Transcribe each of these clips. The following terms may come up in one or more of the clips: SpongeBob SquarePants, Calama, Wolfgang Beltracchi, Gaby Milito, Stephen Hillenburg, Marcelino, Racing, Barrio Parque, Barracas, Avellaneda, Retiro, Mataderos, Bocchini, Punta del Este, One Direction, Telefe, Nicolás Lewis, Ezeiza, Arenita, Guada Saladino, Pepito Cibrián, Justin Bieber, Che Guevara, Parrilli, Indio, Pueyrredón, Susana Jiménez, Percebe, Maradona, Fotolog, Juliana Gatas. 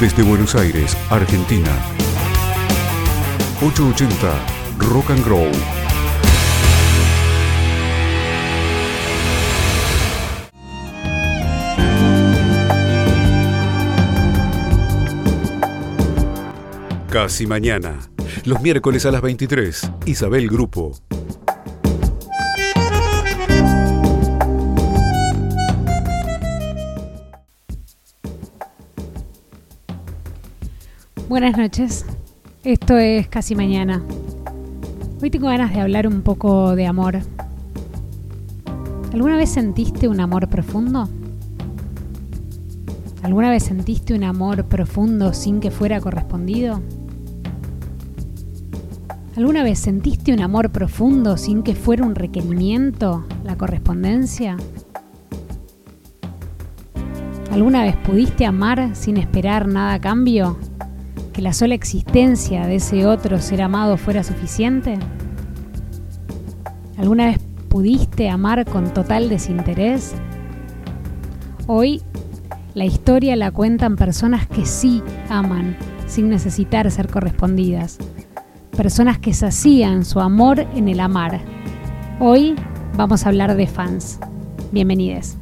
Desde Buenos Aires, Argentina. 880 Rock and Grow. Casi mañana, los miércoles a las 23, Isabel Grupo. Buenas noches, esto es Casi Mañana. Hoy tengo ganas de hablar un poco de amor. ¿Alguna vez sentiste un amor profundo? ¿Alguna vez sentiste un amor profundo sin que fuera correspondido? ¿Alguna vez sentiste un amor profundo sin que fuera un requerimiento, la correspondencia? ¿Alguna vez pudiste amar sin esperar nada a cambio? ¿Que la sola existencia de ese otro ser amado fuera suficiente? ¿Alguna vez pudiste amar con total desinterés? Hoy, la historia la cuentan personas que sí aman, sin necesitar ser correspondidas. Personas que sacían su amor en el amar. Hoy vamos a hablar de fans. Bienvenides.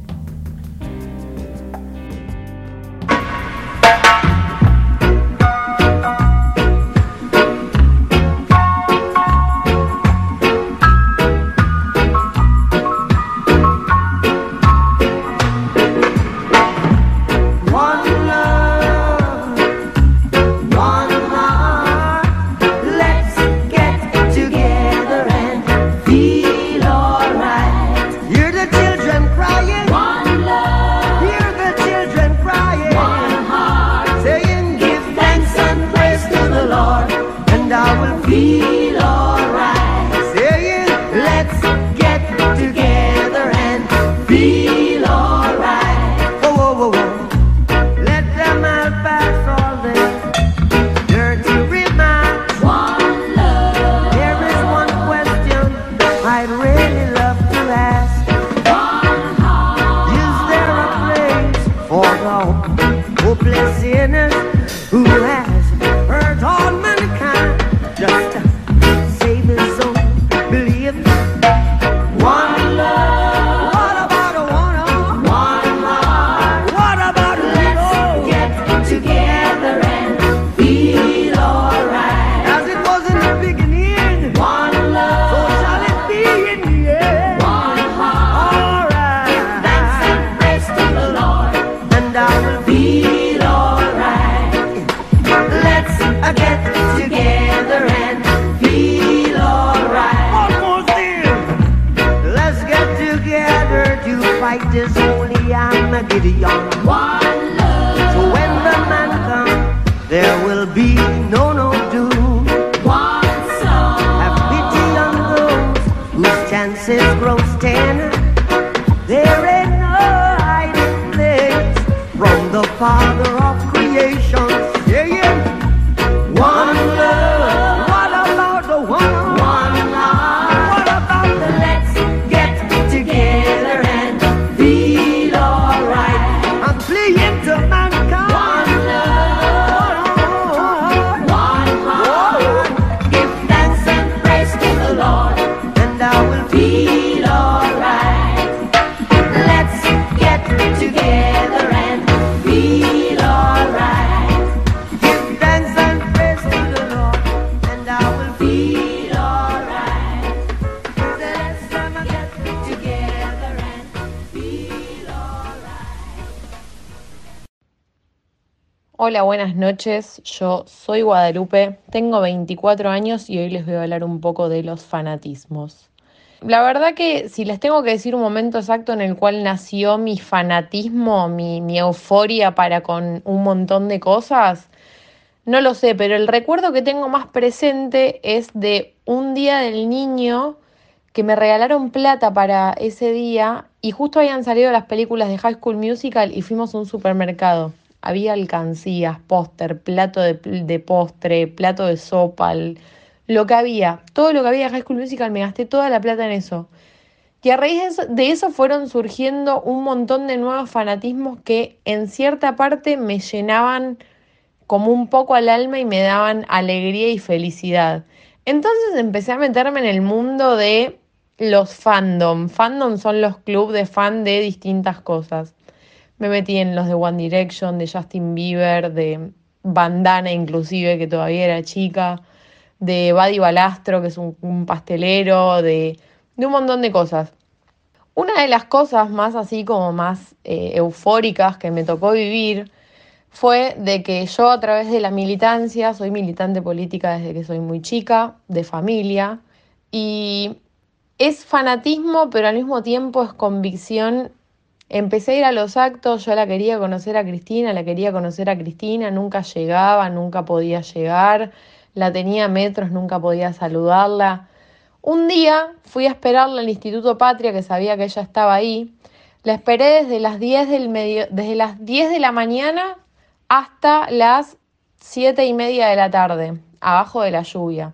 Hola, buenas noches. Yo soy Guadalupe, tengo 24 años y hoy les voy a hablar un poco de los fanatismos. La verdad que si les tengo que decir un momento exacto en el cual nació mi fanatismo, mi euforia para con un montón de cosas, no lo sé, pero el recuerdo que tengo más presente es de un día del niño que me regalaron plata para ese día y justo habían salido las películas de High School Musical y fuimos a un supermercado. Había alcancías, póster, plato de postre, plato de sopa, lo que había. Todo lo que había de High School Musical, me gasté toda la plata en eso. que a raíz de eso fueron surgiendo un montón de nuevos fanatismos que en cierta parte me llenaban como un poco al alma y me daban alegría y felicidad. Entonces empecé a meterme en el mundo de los fandom. Fandom son los clubes de fan de distintas cosas. Me metí en los de One Direction, de Justin Bieber, de Bandana inclusive, que todavía era chica, de Buddy Balastro, que es un pastelero, de un montón de cosas. Una de las cosas más así como más eufóricas que me tocó vivir fue de que yo a través de la militancia, soy militante política desde que soy muy chica, de familia, y es fanatismo pero al mismo tiempo es convicción. Empecé a ir a los actos, yo la quería conocer a Cristina, nunca llegaba, nunca podía llegar, la tenía a metros, nunca podía saludarla. Un día fui a esperarla al Instituto Patria, que sabía que ella estaba ahí. La esperé desde las 10 de la mañana hasta las 7 y media de la tarde, abajo de la lluvia.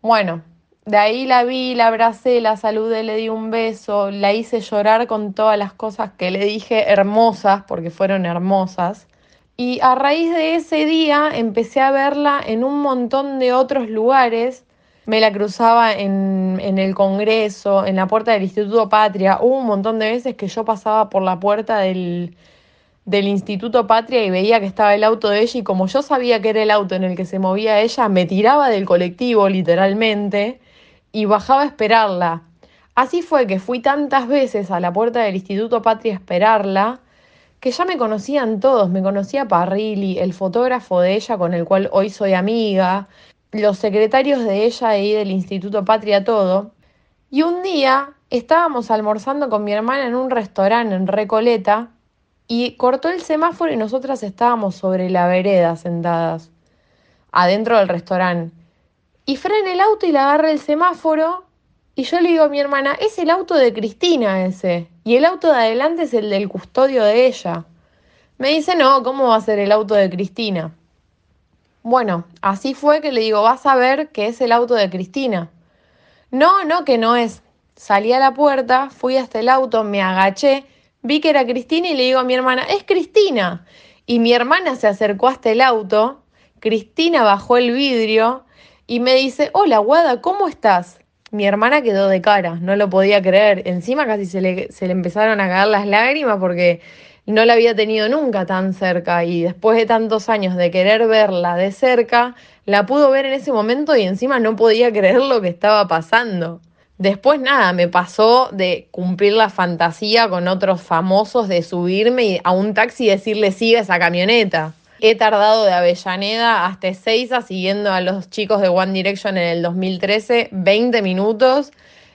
Bueno, de ahí la vi, la abracé, la saludé, le di un beso, la hice llorar con todas las cosas que le dije hermosas, porque fueron hermosas. Y a raíz de ese día empecé a verla en un montón de otros lugares. Me la cruzaba en el Congreso, en la puerta del Instituto Patria. Hubo un montón de veces que yo pasaba por la puerta del Instituto Patria y veía que estaba el auto de ella, y como yo sabía que era el auto en el que se movía ella, me tiraba del colectivo literalmente y bajaba a esperarla. Así fue que fui tantas veces a la puerta del Instituto Patria a esperarla que ya me conocían todos. Me conocía Parrilli, el fotógrafo de ella con el cual hoy soy amiga, los secretarios de ella y del Instituto Patria, todo. Y un día estábamos almorzando con mi hermana en un restaurante en Recoleta y cortó el semáforo y nosotras estábamos sobre la vereda sentadas adentro del restaurante. Y frena el auto y le agarra el semáforo y yo le digo a mi hermana, es el auto de Cristina ese, y el auto de adelante es el del custodio de ella. Me dice, no, ¿cómo va a ser el auto de Cristina? Bueno, así fue que le digo, vas a ver que es el auto de Cristina. No, que no es. Salí a la puerta, fui hasta el auto, me agaché, vi que era Cristina y le digo a mi hermana, es Cristina. Y mi hermana se acercó hasta el auto, Cristina bajó el vidrio y me dice, hola Guada, ¿cómo estás? Mi hermana quedó de cara, no lo podía creer. Encima casi se le empezaron a caer las lágrimas porque no la había tenido nunca tan cerca y después de tantos años de querer verla de cerca, la pudo ver en ese momento y encima no podía creer lo que estaba pasando. Después nada, me pasó de cumplir la fantasía con otros famosos de subirme a un taxi y decirle sigue esa camioneta. He tardado de Avellaneda hasta Ezeiza siguiendo a los chicos de One Direction en el 2013, 20 minutos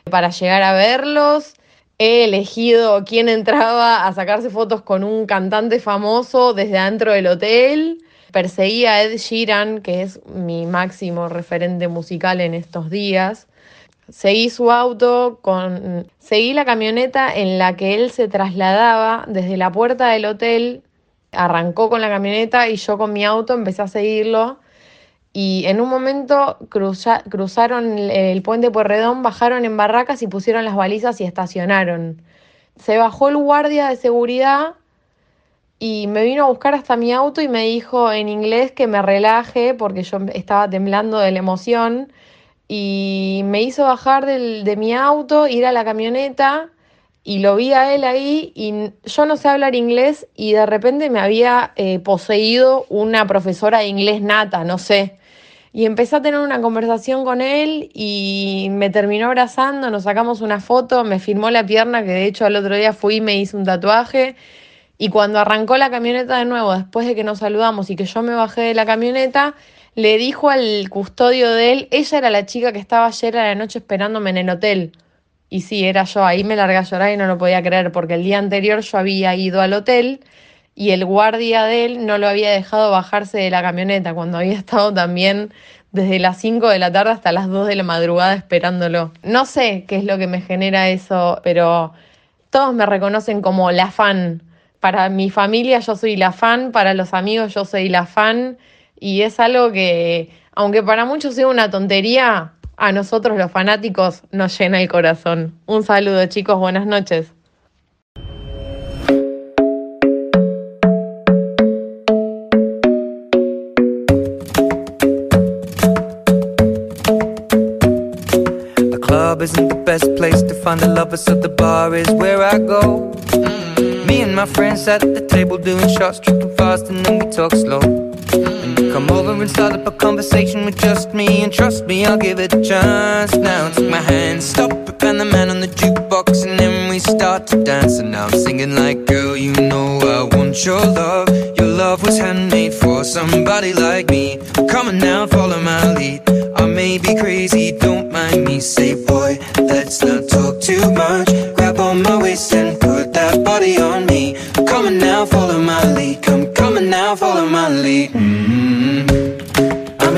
para llegar a verlos. He elegido quién entraba a sacarse fotos con un cantante famoso desde adentro del hotel. Perseguí a Ed Sheeran, que es mi máximo referente musical en estos días. Seguí su auto, seguí la camioneta en la que él se trasladaba desde la puerta del hotel. Arrancó con la camioneta y yo con mi auto empecé a seguirlo. Y en un momento cruzaron el puente Pueyrredón, bajaron en Barracas y pusieron las balizas y estacionaron. Se bajó el guardia de seguridad y me vino a buscar hasta mi auto y me dijo en inglés que me relaje porque yo estaba temblando de la emoción. Y me hizo bajar de mi auto, ir a la camioneta y lo vi a él ahí. Y yo no sé hablar inglés y de repente me había poseído una profesora de inglés nata, no sé. Y empecé a tener una conversación con él y me terminó abrazando, nos sacamos una foto, me firmó la pierna, que de hecho al otro día fui y me hice un tatuaje. Y cuando arrancó la camioneta de nuevo, después de que nos saludamos y que yo me bajé de la camioneta, le dijo al custodio de él, ella era la chica que estaba ayer a la noche esperándome en el hotel. Y sí, era yo. Ahí me largué a llorar y no lo podía creer porque el día anterior yo había ido al hotel y el guardia de él no lo había dejado bajarse de la camioneta cuando había estado también desde las 5 de la tarde hasta las 2 de la madrugada esperándolo. No sé qué es lo que me genera eso, pero todos me reconocen como la fan. Para mi familia yo soy la fan, para los amigos yo soy la fan, y es algo que, aunque para muchos sea una tontería, a nosotros los fanáticos nos llena el corazón. Un saludo, chicos, buenas noches. Isn't the best place to find the lovers, so the bar is where I go. Me and my friends at the table doing shots, tripping fast, and then we talk slow. And you come over and start up a conversation with just me, and trust me, I'll give it a chance. Now take my hand, stop it, and the man on the jukebox, and then we start to dance. And now I'm singing like, girl, you know I want your love. Your love was handmade for somebody like me. Come on now, follow my lead. I may be crazy, don't mind me. Say, boy, let's not talk too much. Grab on my waist and put that body on me. I'm coming now, follow my lead. Come, coming now, follow my lead. Mm-hmm. I'm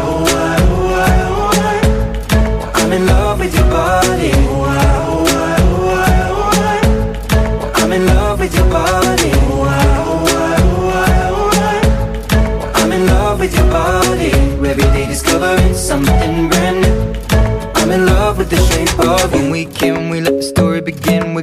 oh, I, oh, I, oh, I. Well, I'm in love with your body. Oh, I, oh, I, oh, I, oh, I. Well, I'm in love with your body. Oh, I, oh, I, oh, I, oh, I. Well, I'm in love with your body. Every day discovering something brand new. I'm in love with the shape of you. One weekend we let the story begin. We're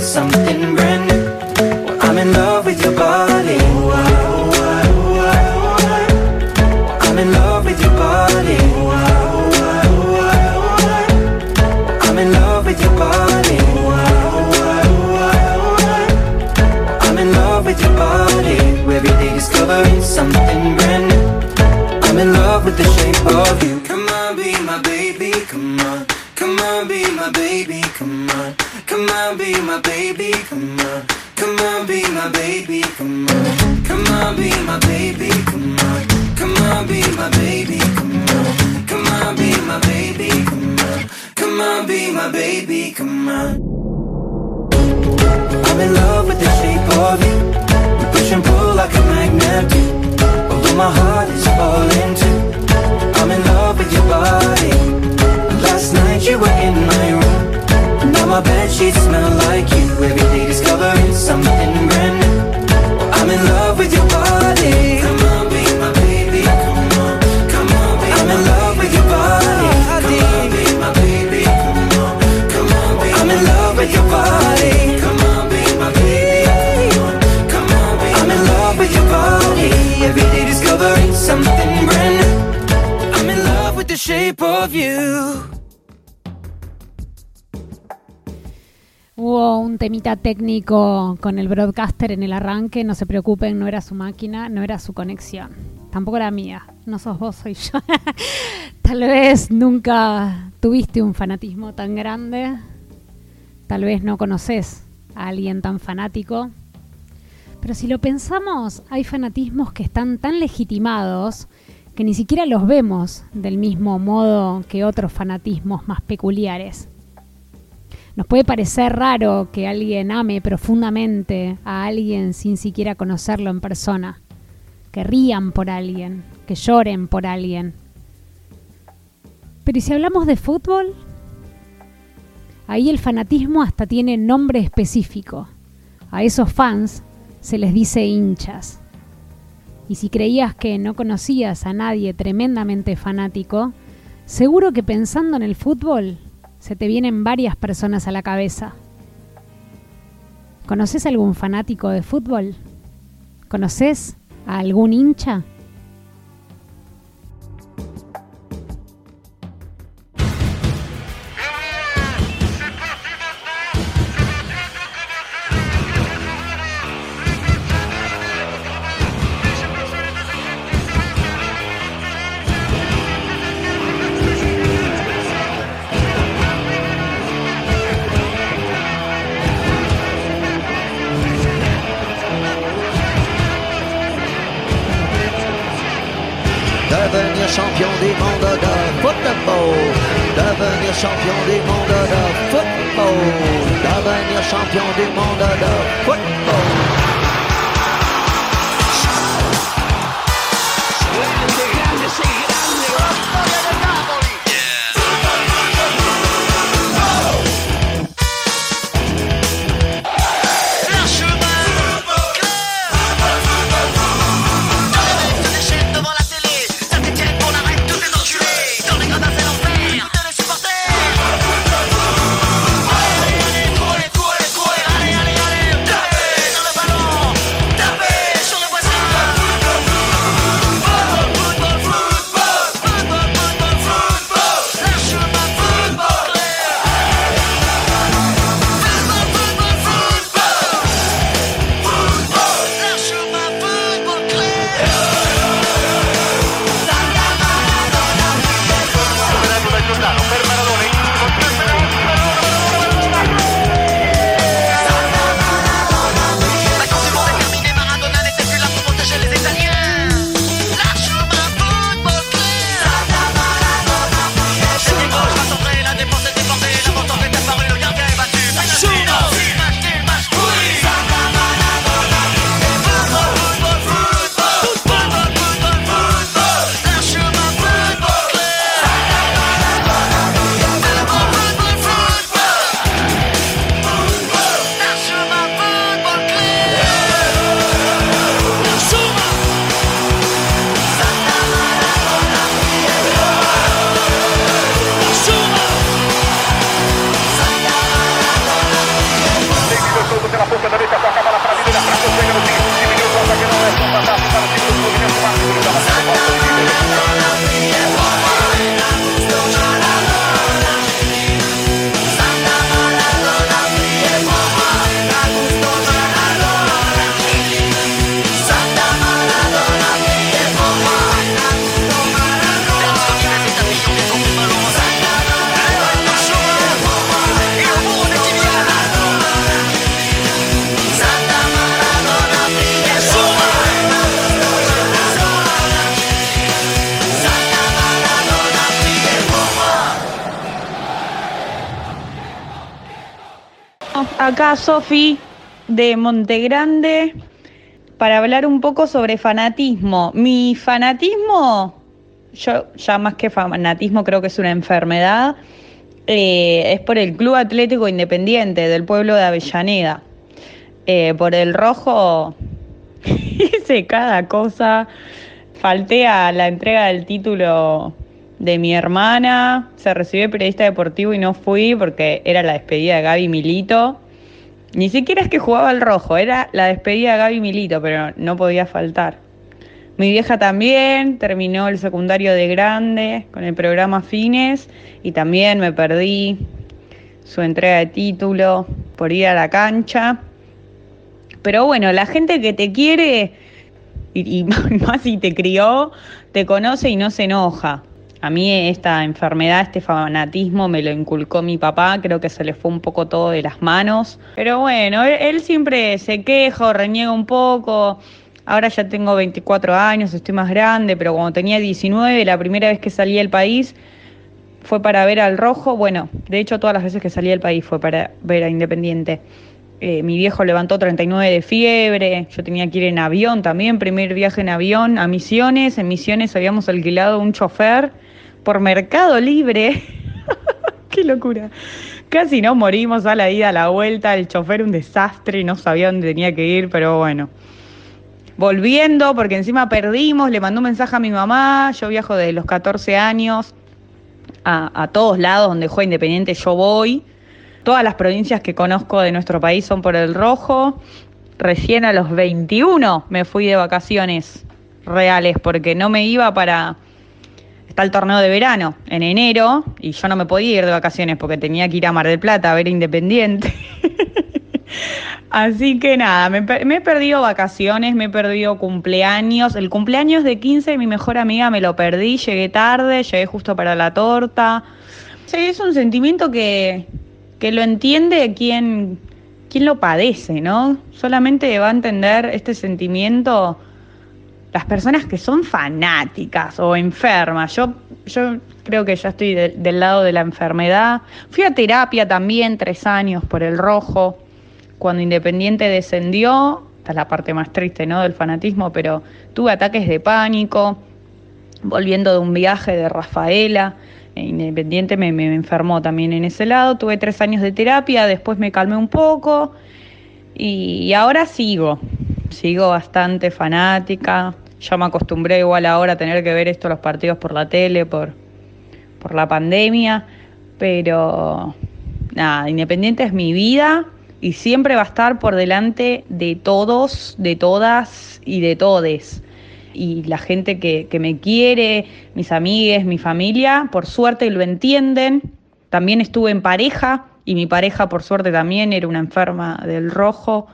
something brand new. Well, I'm in love with your body. Oh, I, oh, I, oh, I, oh, I. Well, I'm in love with your body. Oh, I, oh, I, oh, I, oh, I. Well, I'm in love with your body. Oh, I, oh, I, oh, I, oh, I. Well, I'm in love with your body. Every day discovering something brand new. I'm in love with the shape of you. Come on, be my baby, come on. Come on, be my baby, come on. Come on, be my baby, come on. Come on, be my baby, come on. Come on, be my baby, come on. Come on, be my baby, come on. Come on, be my baby, come on. Come on, be my baby, come on. I'm in love with the shape of you. We push and pull like a magnet do. Although my heart is falling too. I'm in love with your body. Last night you were in my room. Now my bedsheets smell like you. Every day discovering something brand new. I'm in love with your body. Come on, be my baby. Come on, come on, be I'm my in love baby. With your body. Come on, be my baby. Come on, come on, be I'm my in love baby. With your body. Come on, be my baby. Come on, come on, be I'm my in love baby. With your body. Every day discovering something brand new. I'm in love with the shape of you. Hubo un temita técnico con el broadcaster en el arranque. No se preocupen, no era su máquina, no era su conexión. Tampoco era mía. No sos vos, soy yo. Tal vez nunca tuviste un fanatismo tan grande. Tal vez no conoces a alguien tan fanático. Pero si lo pensamos, hay fanatismos que están tan legitimados que ni siquiera los vemos del mismo modo que otros fanatismos más peculiares. Nos puede parecer raro que alguien ame profundamente a alguien sin siquiera conocerlo en persona. Que rían por alguien, que lloren por alguien. Pero ¿y si hablamos de fútbol? Ahí el fanatismo hasta tiene nombre específico. A esos fans se les dice hinchas. Y si creías que no conocías a nadie tremendamente fanático, seguro que pensando en el fútbol Se te vienen varias personas a la cabeza. ¿Conoces algún fanático de fútbol? ¿Conoces a algún hincha? Acá Sofi de Montegrande para hablar un poco sobre fanatismo. Mi fanatismo, yo ya más que fanatismo creo que es una enfermedad, es por el Club Atlético Independiente del pueblo de Avellaneda. Por el rojo hice cada cosa, falté a la entrega del título de mi hermana, se recibió de periodista deportivo y no fui porque era la despedida de Gaby Milito. Ni siquiera es que jugaba el rojo, era la despedida de Gaby Milito, pero no podía faltar. Mi vieja también terminó el secundario de grande con el programa Fines y también me perdí su entrega de título por ir a la cancha. Pero bueno, la gente que te quiere y más si te crió, te conoce y no se enoja. A mí esta enfermedad, este fanatismo me lo inculcó mi papá, creo que se le fue un poco todo de las manos. Pero bueno, él siempre se queja o reniega un poco. Ahora ya tengo 24 años, estoy más grande, pero cuando tenía 19, la primera vez que salí del país fue para ver al rojo. Bueno, de hecho todas las veces que salí del país fue para ver a Independiente. Mi viejo levantó 39 de fiebre, yo tenía que ir en avión también, primer viaje en avión a Misiones. En Misiones habíamos alquilado un chofer por Mercado Libre. ¡Qué locura! Casi nos morimos a la ida, a la vuelta, el chofer un desastre, no sabía dónde tenía que ir, pero bueno. Volviendo, porque encima perdimos, le mandó un mensaje a mi mamá, yo viajo desde los 14 años, a todos lados donde juega Independiente yo voy. Todas las provincias que conozco de nuestro país son por el rojo. Recién a los 21 me fui de vacaciones reales porque no me iba para... Está el torneo de verano en enero y yo no me podía ir de vacaciones porque tenía que ir a Mar del Plata a ver Independiente. Así que nada, me he perdido vacaciones, me he perdido cumpleaños. El cumpleaños de 15 de mi mejor amiga me lo perdí, llegué tarde, llegué justo para la torta. O sea, es un sentimiento que lo entiende quien lo padece, ¿no? Solamente va a entender este sentimiento las personas que son fanáticas o enfermas. Yo creo que ya estoy del lado de la enfermedad. Fui a terapia también 3 años por el rojo. Cuando Independiente descendió, esta es la parte más triste, ¿no?, del fanatismo, pero tuve ataques de pánico, volviendo de un viaje de Rafaela. Independiente me enfermó también en ese lado. Tuve 3 años de terapia, después me calmé un poco y ahora sigo bastante fanática. Ya me acostumbré igual ahora a tener que ver esto, los partidos por la tele, por la pandemia, pero nada, Independiente es mi vida. Y siempre va a estar por delante de todos, de todas y de todes. Y la gente que me quiere, mis amigues, mi familia, por suerte lo entienden. También estuve en pareja y mi pareja por suerte también era una enferma del rojo.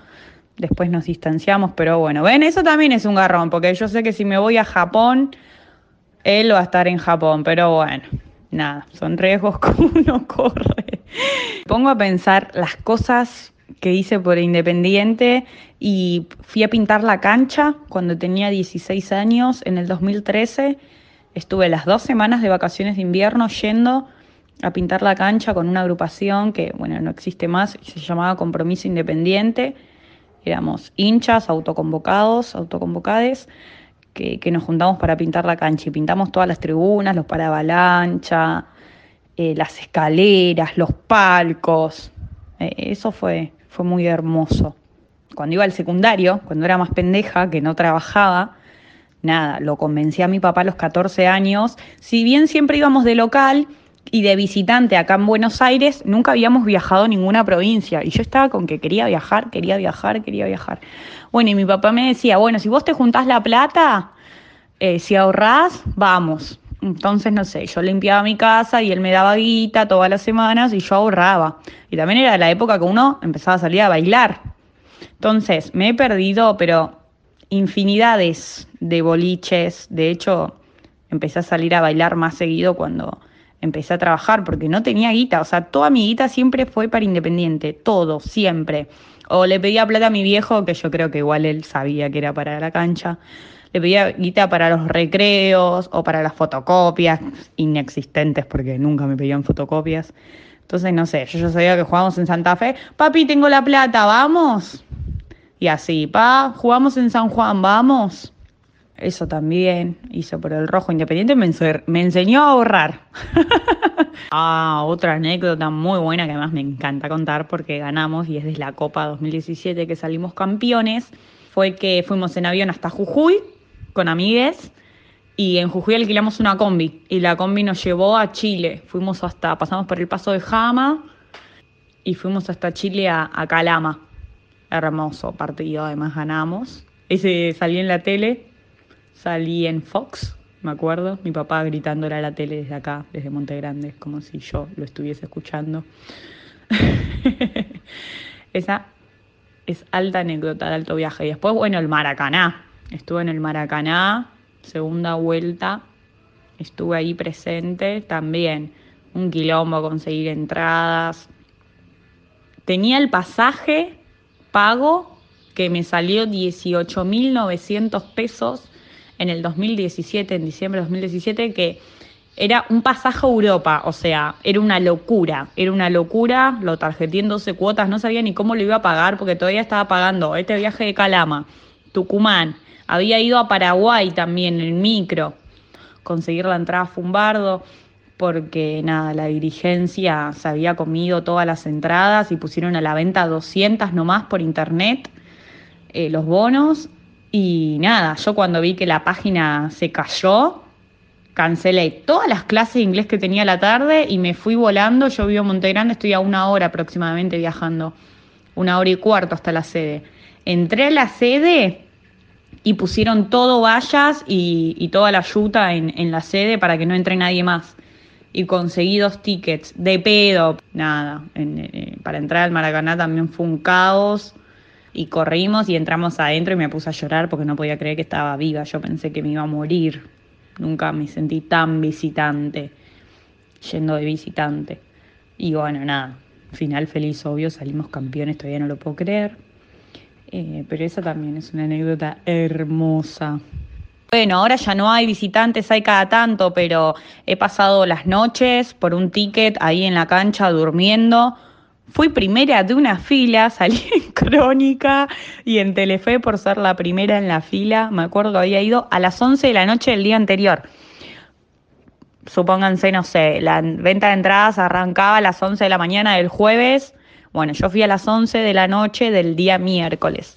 Después nos distanciamos, pero bueno, ven, eso también es un garrón, porque yo sé que si me voy a Japón, él va a estar en Japón, pero bueno. Nada, son riesgos que uno corre. Pongo a pensar las cosas que hice por Independiente y fui a pintar la cancha cuando tenía 16 años, en el 2013. Estuve las 2 semanas de vacaciones de invierno yendo a pintar la cancha con una agrupación que, bueno, no existe más, se llamaba Compromiso Independiente. Éramos hinchas, autoconvocados, autoconvocades, que nos juntamos para pintar la cancha y pintamos todas las tribunas, los paravalancha, las escaleras, los palcos. Eso fue muy hermoso. Cuando iba al secundario, cuando era más pendeja, que no trabajaba, nada, lo convencí a mi papá a los 14 años. Si bien siempre íbamos de local y de visitante acá en Buenos Aires, nunca habíamos viajado a ninguna provincia. Y yo estaba con que quería viajar, quería viajar, quería viajar. Bueno, y mi papá me decía, bueno, si vos te juntás la plata, si ahorrás, vamos. Entonces, no sé, yo limpiaba mi casa y él me daba guita todas las semanas y yo ahorraba. Y también era la época que uno empezaba a salir a bailar. Entonces, me he perdido, pero infinidades de boliches. De hecho, empecé a salir a bailar más seguido cuando empecé a trabajar, porque no tenía guita. O sea, toda mi guita siempre fue para Independiente, todo, siempre. O le pedía plata a mi viejo, que yo creo que igual él sabía que era para la cancha. Le pedía guita para los recreos o para las fotocopias, inexistentes porque nunca me pedían fotocopias. Entonces, no sé, yo ya sabía que jugábamos en Santa Fe. Papi, tengo la plata, ¿vamos? Y así, pa, jugamos en San Juan, ¿vamos? Eso también hizo por el rojo. Independiente me enseñó a ahorrar. Otra anécdota muy buena que además me encanta contar porque ganamos y es desde la Copa 2017 que salimos campeones. Fue que fuimos en avión hasta Jujuy con amigues y en Jujuy alquilamos una combi y la combi nos llevó a Chile. Pasamos por el Paso de Jama y fuimos hasta Chile a Calama. Hermoso partido, además ganamos. Ese salí en la tele. Salí en Fox, me acuerdo, mi papá gritándole a la tele desde acá, desde Monte Grande, como si yo lo estuviese escuchando. Esa es alta anécdota de alto viaje. Y después, bueno, el Maracaná. Estuve en el Maracaná, segunda vuelta, estuve ahí presente también. Un quilombo conseguir entradas. Tenía el pasaje pago que me salió 18.900 pesos. En el 2017, en diciembre de 2017, que era un pasaje a Europa, o sea, era una locura, lo tarjeté en 12 cuotas, no sabía ni cómo lo iba a pagar, porque todavía estaba pagando este viaje de Calama, Tucumán, había ido a Paraguay también, en micro, conseguir la entrada fue un bardo, porque nada, la dirigencia se había comido todas las entradas y pusieron a la venta 200 nomás por internet, los bonos. Y nada, yo cuando vi que la página se cayó, cancelé todas las clases de inglés que tenía a la tarde y me fui volando. Yo vivo en Monte Grande, estoy a 1 hora aproximadamente viajando, 1 hora y cuarto hasta la sede. Entré a la sede y pusieron todo vallas y toda la yuta en la sede para que no entre nadie más. Y conseguí 2 tickets, de pedo, nada. Para entrar al Maracaná también fue un caos. Y corrimos y entramos adentro y me puse a llorar porque no podía creer que estaba viva. Yo pensé que me iba a morir. Nunca me sentí tan visitante, yendo de visitante. Y bueno, nada, final feliz, obvio, salimos campeones, todavía no lo puedo creer. Pero esa también es una anécdota hermosa. Bueno, ahora ya no hay visitantes, hay cada tanto, pero he pasado las noches por un ticket ahí en la cancha durmiendo. Fui primera de una fila, salí en Crónica y en Telefe por ser la primera en la fila. Me acuerdo que había ido a las 11 de la noche del día anterior. Supónganse, no sé, la venta de entradas arrancaba a las 11 de la mañana del jueves. Bueno, yo fui a las 11 de la noche del día miércoles.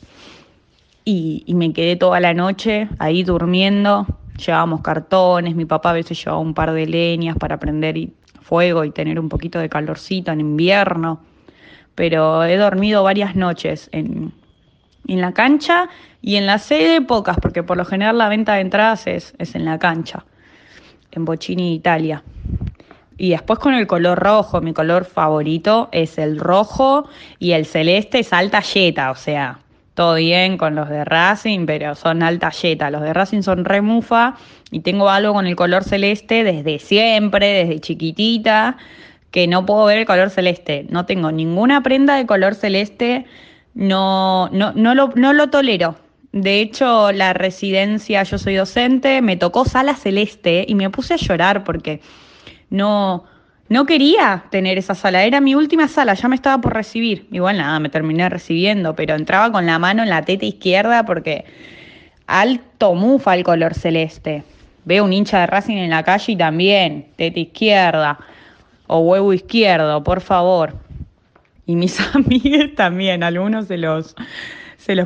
Y me quedé toda la noche ahí durmiendo. Llevábamos cartones, mi papá a veces llevaba un par de leñas para prender fuego y tener un poquito de calorcito en invierno. Pero he dormido varias noches en la cancha y en la sede pocas, porque por lo general la venta de entradas es en la cancha, en Bocchini, Italia. Y después con el color rojo, mi color favorito es el rojo y el celeste es alta yeta, o sea, todo bien con los de Racing, pero son alta yeta. Los de Racing son re mufa y tengo algo con el color celeste desde siempre, desde chiquitita, que no puedo ver el color celeste. No tengo ninguna prenda de color celeste, no lo tolero. De hecho, la residencia, yo soy docente, me tocó sala celeste y me puse a llorar porque no quería tener esa sala. Era mi última sala, ya me estaba por recibir. Igual nada, me terminé recibiendo, pero entraba con la mano en la teta izquierda porque alto mufa el color celeste. Veo un hincha de Racing en la calle y también, teta izquierda. O huevo izquierdo, por favor. Y mis amigues también, algunos se los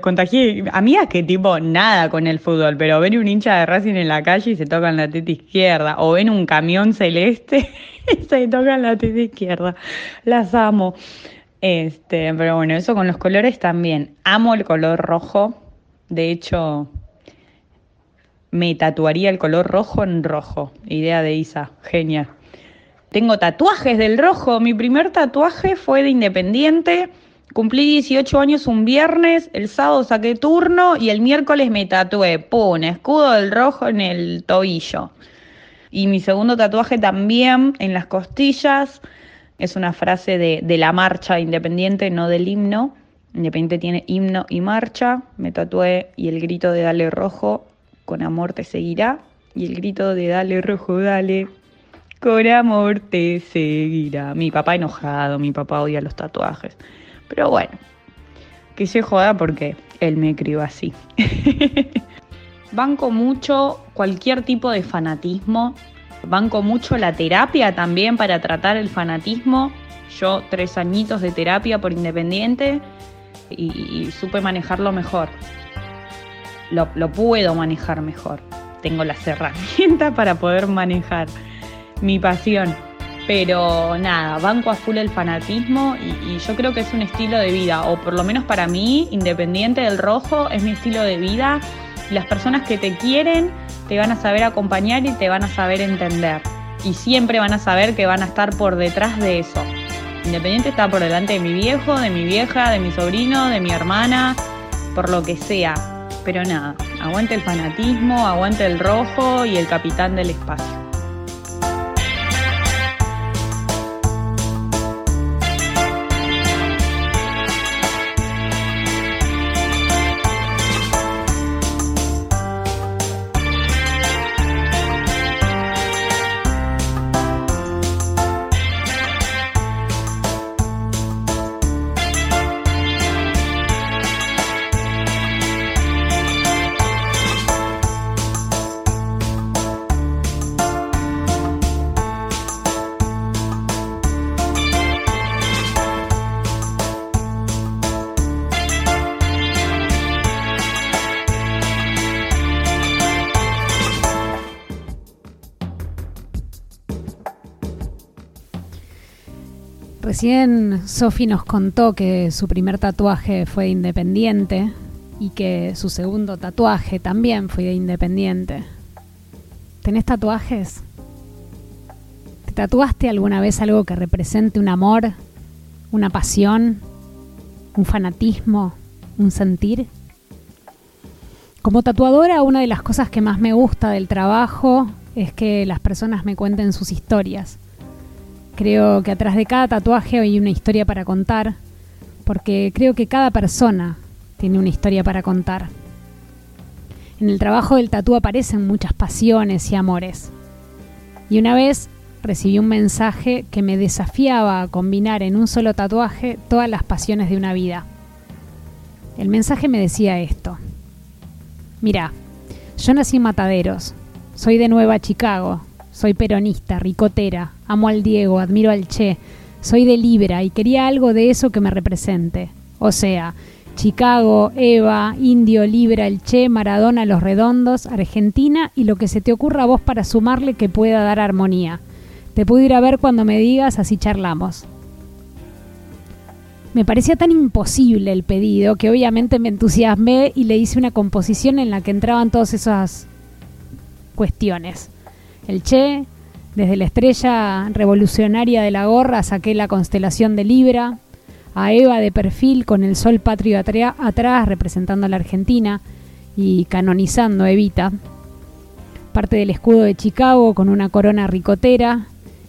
contagié. Amigas que tipo nada con el fútbol, pero ven un hincha de Racing en la calle y se tocan la teta izquierda. O ven un camión celeste y se tocan la teta izquierda. Las amo. Pero bueno, eso con los colores también. Amo el color rojo. De hecho, me tatuaría el color rojo en rojo. Idea de Isa, genial. Tengo tatuajes del rojo. Mi primer tatuaje fue de Independiente. Cumplí 18 años un viernes, el sábado saqué turno y el miércoles me tatué. ¡Pum! Escudo del rojo en el tobillo. Y mi segundo tatuaje también en las costillas. Es una frase de la marcha Independiente, no del himno. Independiente tiene himno y marcha. Me tatué y el grito de dale rojo, con amor te seguirá. Y el grito de dale rojo, dale, con amor te seguirá. Mi papá enojado, mi papá odia los tatuajes. Pero bueno, que se joda porque él me crió así. Banco mucho cualquier tipo de fanatismo. Banco mucho la terapia también para tratar el fanatismo. Yo 3 añitos de terapia por Independiente y supe manejarlo mejor. Lo puedo manejar mejor. Tengo las herramientas para poder manejar mi pasión, pero nada, banco a full el fanatismo y yo creo que es un estilo de vida, o por lo menos para mí, Independiente del rojo es mi estilo de vida. Las personas que te quieren te van a saber acompañar y te van a saber entender, y siempre van a saber que van a estar por detrás de eso. Independiente está por delante de mi viejo, de mi vieja, de mi sobrino, de mi hermana, por lo que sea, pero nada, aguante el fanatismo, aguante el rojo y el capitán del espacio. Recién Sofi nos contó que su primer tatuaje fue de Independiente y que su segundo tatuaje también fue de Independiente. ¿Tenés tatuajes? ¿Te tatuaste alguna vez algo que represente un amor, una pasión, un fanatismo, un sentir? Como tatuadora, una de las cosas que más me gusta del trabajo es que las personas me cuenten sus historias. Creo que atrás de cada tatuaje hay una historia para contar, porque creo que cada persona tiene una historia para contar. En el trabajo del tatú aparecen muchas pasiones y amores. Y una vez recibí un mensaje que me desafiaba a combinar en un solo tatuaje todas las pasiones de una vida. El mensaje me decía esto: mirá, yo nací en Mataderos, soy de Nueva Chicago, soy peronista, ricotera, amo al Diego, admiro al Che, soy de Libra y quería algo de eso que me represente. O sea, Chicago, Eva, Indio, Libra, el Che, Maradona, Los Redondos, Argentina y lo que se te ocurra a vos para sumarle que pueda dar armonía. Te puedo ir a ver cuando me digas, así charlamos. Me parecía tan imposible el pedido que obviamente me entusiasmé y le hice una composición en la que entraban todas esas cuestiones. El Che, desde la estrella revolucionaria de la gorra saqué la constelación de Libra, a Eva de perfil con el sol patrio atrás representando a la Argentina y canonizando a Evita, parte del escudo de Chicago con una corona ricotera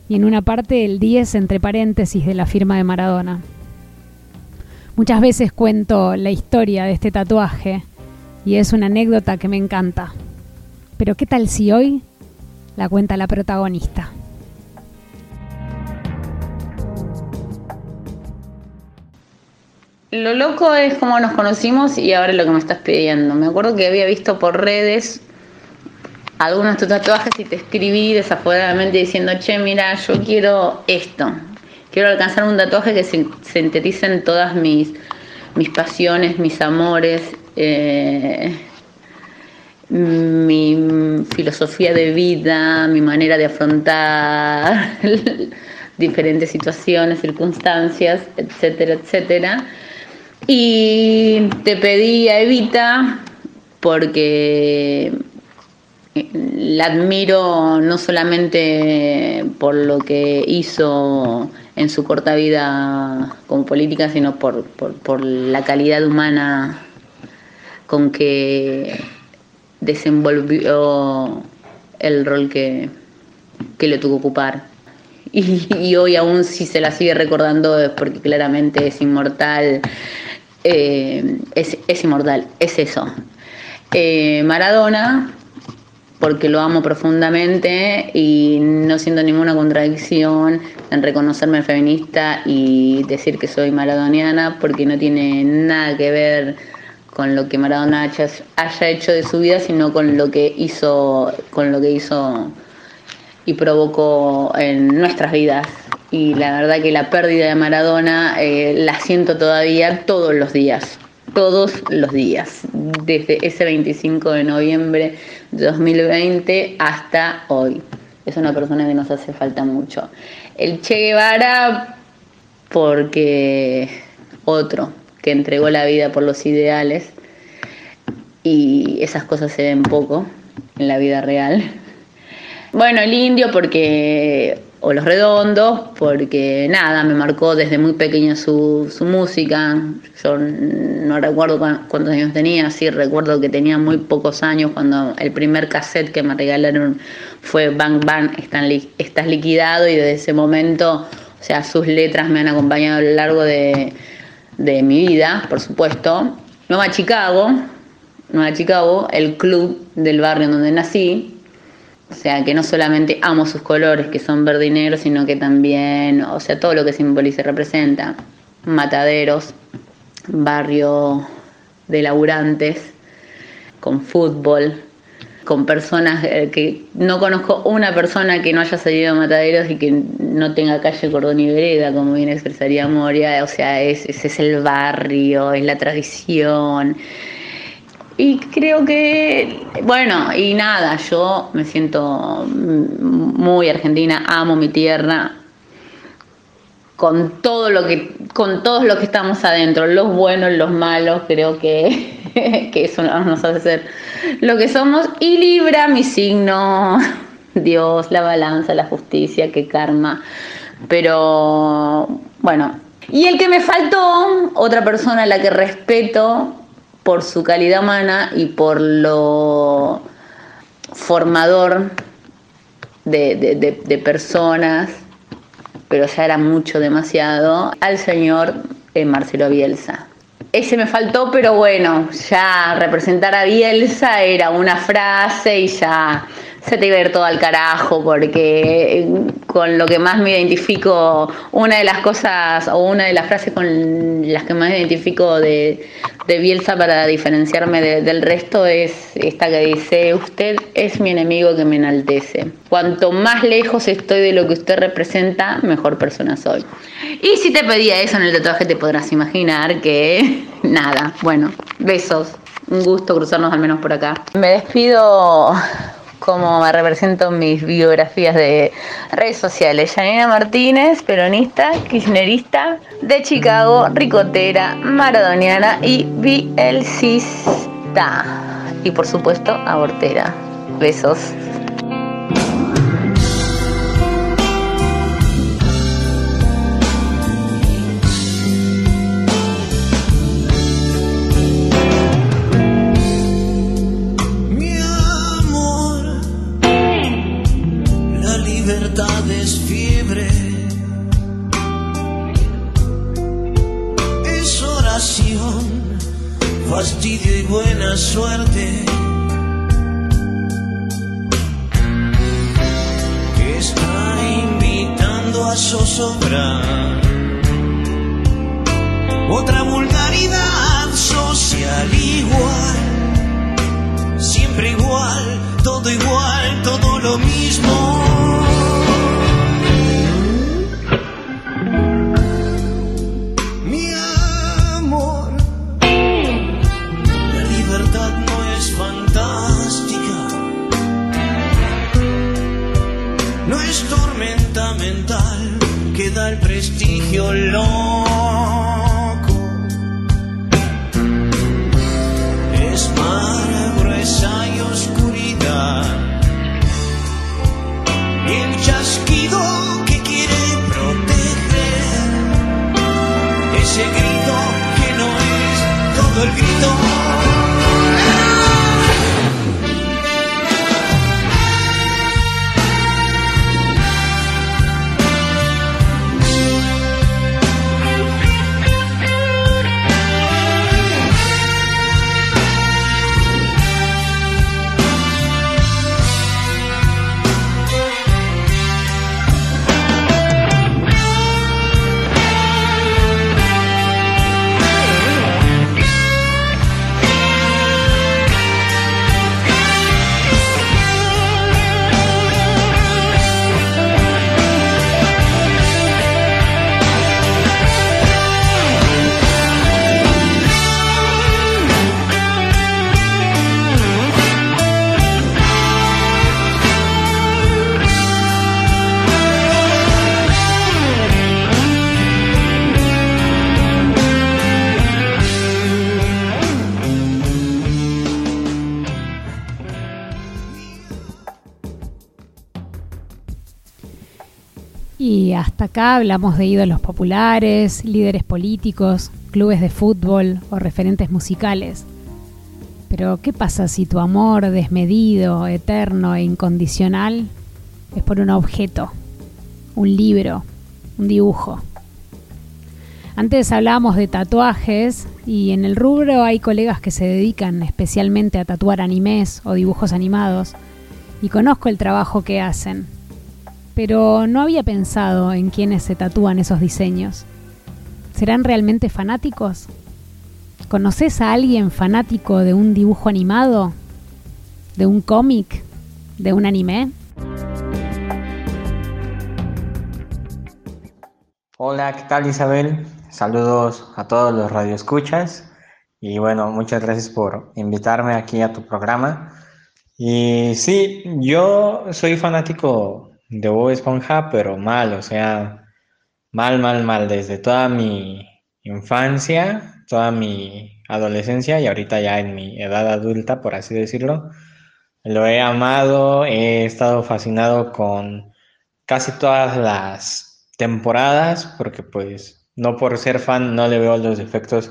y en una parte el 10 entre paréntesis de la firma de Maradona. Muchas veces cuento la historia de este tatuaje y es una anécdota que me encanta. Pero ¿qué tal si hoy la cuenta la protagonista? Lo loco es cómo nos conocimos y ahora lo que me estás pidiendo. Me acuerdo que había visto por redes algunos de tus tatuajes y te escribí desaforadamente diciendo: che, mira, yo quiero esto. Quiero alcanzar un tatuaje que sinteticen todas mis pasiones, mis amores, mi filosofía de vida, mi manera de afrontar diferentes situaciones, circunstancias, etcétera, etcétera. Y te pedí a Evita porque la admiro no solamente por lo que hizo en su corta vida como política, sino por la calidad humana con que desenvolvió el rol que le tuvo que ocupar. Y hoy aún si se la sigue recordando es porque claramente es inmortal, es inmortal, es eso. Maradona, porque lo amo profundamente y no siento ninguna contradicción en reconocerme feminista y decir que soy maradoniana, porque no tiene nada que ver con lo que Maradona haya hecho de su vida, sino con lo que hizo y provocó en nuestras vidas. Y la verdad que la pérdida de Maradona la siento todavía todos los días, desde ese 25 de noviembre de 2020 hasta hoy. Es una persona que nos hace falta mucho. El Che Guevara, porque otro que entregó la vida por los ideales, y esas cosas se ven poco en la vida real. Bueno, el Indio o Los Redondos, porque nada, me marcó desde muy pequeña su música. Yo no recuerdo cuántos años tenía, sí recuerdo que tenía muy pocos años cuando el primer cassette que me regalaron fue Bang Bang, Estás Liquidado, y desde ese momento, o sea, sus letras me han acompañado a lo largo de mi vida, por supuesto. Nueva Chicago, el club del barrio en donde nací. O sea, que no solamente amo sus colores, que son verde y negro, sino que también, o sea, todo lo que simboliza y representa. Mataderos, barrio de laburantes, con fútbol, con personas que no conozco una persona que no haya salido de Mataderos y que no tenga calle, cordón y vereda, como bien expresaría Moria. O sea, ese es el barrio, es la tradición. Y creo que, bueno, y nada, yo me siento muy argentina, amo mi tierra, con todo lo que, con todos los que estamos adentro, los buenos, los malos, creo que eso nos hace ser lo que somos. Y Libra, mi signo, Dios, la balanza, la justicia, qué karma. Pero bueno, y el que me faltó, otra persona a la que respeto por su calidad humana y por lo formador de personas, pero ya era mucho, demasiado, al señor Marcelo Bielsa. Ese me faltó, pero bueno, ya representar a Bielsa era una frase y ya se te iba a ir todo al carajo, porque con lo que más me identifico, una de las cosas o una de las frases con las que más me identifico de Bielsa para diferenciarme del resto es esta que dice: usted es mi enemigo que me enaltece. Cuanto más lejos estoy de lo que usted representa, mejor persona soy. Y si te pedía eso en el tatuaje, te podrás imaginar que nada. Bueno, besos. Un gusto cruzarnos al menos por acá. Me despido como me represento en mis biografías de redes sociales: Janina Martínez, peronista, kirchnerista, de Chicago, ricotera, maradoniana y bielcista. Y por supuesto, abortera. Besos. Fastidio y buena suerte, que está invitando a zozobrar otra vulgaridad social, igual, siempre igual, todo lo mismo. Mental que da el prestigio loco, es mar gruesa y oscuridad, y el chasquido que quiere proteger, ese grito que no es todo el grito. Hasta acá hablamos de ídolos populares, líderes políticos, clubes de fútbol o referentes musicales. Pero, ¿qué pasa si tu amor desmedido, eterno e incondicional es por un objeto, un libro, un dibujo? Antes hablábamos de tatuajes y en el rubro hay colegas que se dedican especialmente a tatuar animes o dibujos animados, y conozco el trabajo que hacen. Pero no había pensado en quiénes se tatúan esos diseños. ¿Serán realmente fanáticos? ¿Conoces a alguien fanático de un dibujo animado? ¿De un cómic? ¿De un anime? Hola, ¿qué tal, Isabel? Saludos a todos los radioescuchas. Y bueno, muchas gracias por invitarme aquí a tu programa. Y sí, yo soy fanático de Bob Esponja, pero mal, o sea, Mal, desde toda mi infancia, toda mi adolescencia y ahorita ya en mi edad adulta, por así decirlo, lo he amado, he estado fascinado con casi todas las temporadas, porque pues no por ser fan no le veo los defectos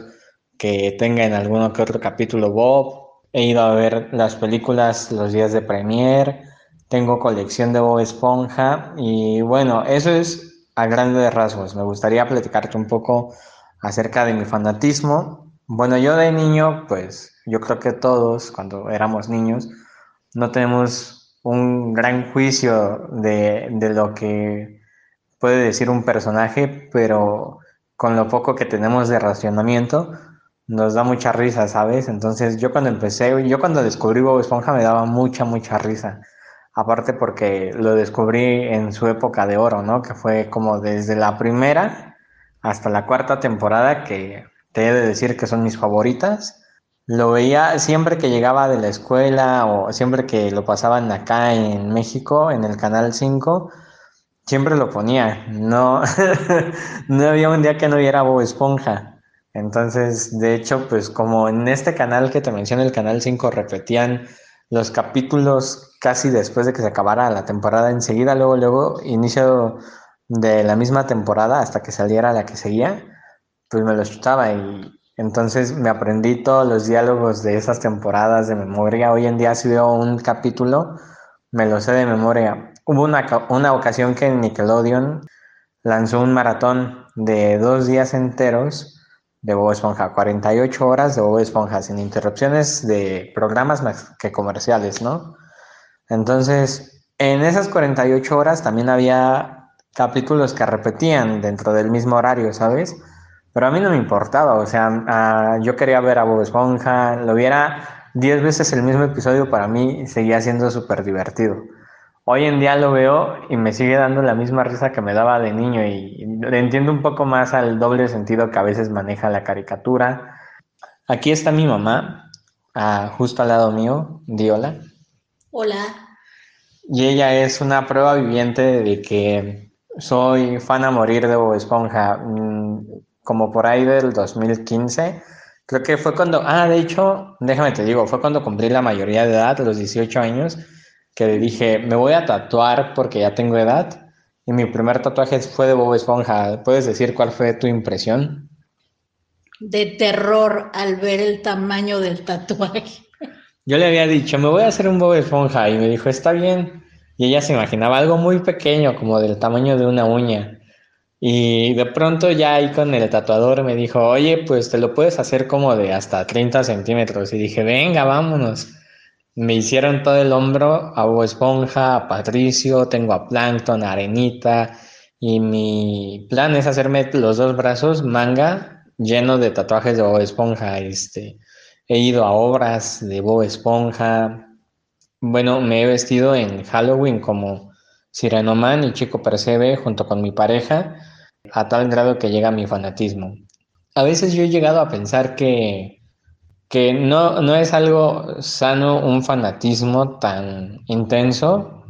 que tenga en alguno que otro capítulo Bob. He ido a ver las películas los días de premier, tengo colección de Bob Esponja y bueno, eso es a grandes rasgos. Me gustaría platicarte un poco acerca de mi fanatismo. Bueno, yo de niño, pues yo creo que todos cuando éramos niños no tenemos un gran juicio de lo que puede decir un personaje, pero con lo poco que tenemos de racionamiento nos da mucha risa, ¿sabes? Entonces yo cuando descubrí Bob Esponja me daba mucha risa. Aparte porque lo descubrí en su época de oro, ¿no? Que fue como desde la primera hasta la cuarta temporada, que te he de decir que son mis favoritas. Lo veía siempre que llegaba de la escuela o siempre que lo pasaban acá en México, en el Canal 5, siempre lo ponía. No, no había un día que no viera Bob Esponja. Entonces, de hecho, pues como en este canal que te mencioné, el Canal 5, repetían los capítulos casi después de que se acabara la temporada, enseguida, luego, inicio de la misma temporada hasta que saliera la que seguía, pues me los chutaba y entonces me aprendí todos los diálogos de esas temporadas de memoria. Hoy en día si veo un capítulo, me lo sé de memoria. Hubo una ocasión que Nickelodeon lanzó un maratón de 2 días enteros de Bob Esponja, 48 horas de Bob Esponja, sin interrupciones de programas más que comerciales, ¿no? Entonces, en esas 48 horas también había capítulos que repetían dentro del mismo horario, ¿sabes? Pero a mí no me importaba, o sea, yo quería ver a Bob Esponja, lo viera 10 veces el mismo episodio, para mí seguía siendo súper divertido. Hoy en día lo veo y me sigue dando la misma risa que me daba de niño y le entiendo un poco más al doble sentido que a veces maneja la caricatura. Aquí está mi mamá, justo al lado mío. Di hola. Hola. Y ella es una prueba viviente de que soy fan a morir de Bob Esponja, como por ahí del 2015. Creo que fue cuando, de hecho, déjame te digo, fue cuando cumplí la mayoría de edad, los 18 años, que dije, me voy a tatuar porque ya tengo edad, y mi primer tatuaje fue de Bob Esponja. ¿Puedes decir cuál fue tu impresión? De terror al ver el tamaño del tatuaje. Yo le había dicho, me voy a hacer un Bob Esponja, y me dijo, está bien, y ella se imaginaba algo muy pequeño, como del tamaño de una uña, y de pronto ya ahí con el tatuador me dijo, oye, pues te lo puedes hacer como de hasta 30 centímetros, y dije, venga, vámonos. Me hicieron todo el hombro a Bob Esponja, a Patricio, tengo a Plankton, a Arenita, y mi plan es hacerme los 2 brazos, manga, lleno de tatuajes de Bob Esponja. He ido a obras de Bob Esponja. Bueno, me he vestido en Halloween como Sirenoman y Chico Percebe junto con mi pareja, a tal grado que llega mi fanatismo. A veces yo he llegado a pensar que no es algo sano un fanatismo tan intenso,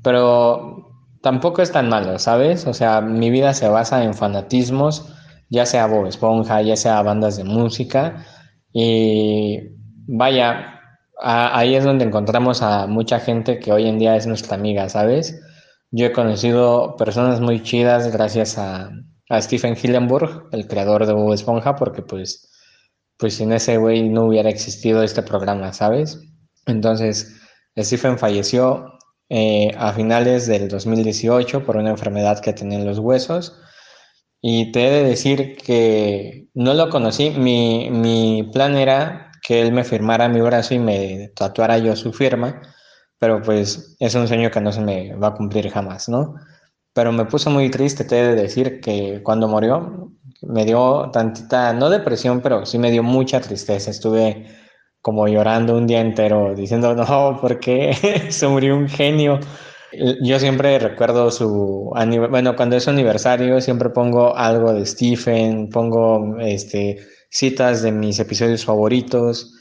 pero tampoco es tan malo, ¿sabes? O sea, mi vida se basa en fanatismos, ya sea Bob Esponja, ya sea bandas de música, y vaya, ahí es donde encontramos a mucha gente que hoy en día es nuestra amiga, ¿sabes? Yo he conocido personas muy chidas gracias a Stephen Hillenburg, el creador de Bob Esponja, porque pues sin ese güey no hubiera existido este programa, ¿sabes? Entonces, Stephen falleció a finales del 2018 por una enfermedad que tenía en los huesos. Y te he de decir que no lo conocí. Mi plan era que él me firmara mi brazo y me tatuara yo su firma. Pero pues es un sueño que no se me va a cumplir jamás, ¿no? Pero me puso muy triste, te he de decir, que cuando murió me dio tantita, no depresión, pero sí me dio mucha tristeza. Estuve como llorando un día entero diciendo, no, ¿por qué? Se murió un genio. Yo siempre recuerdo cuando es su aniversario siempre pongo algo de Stephen, pongo citas de mis episodios favoritos.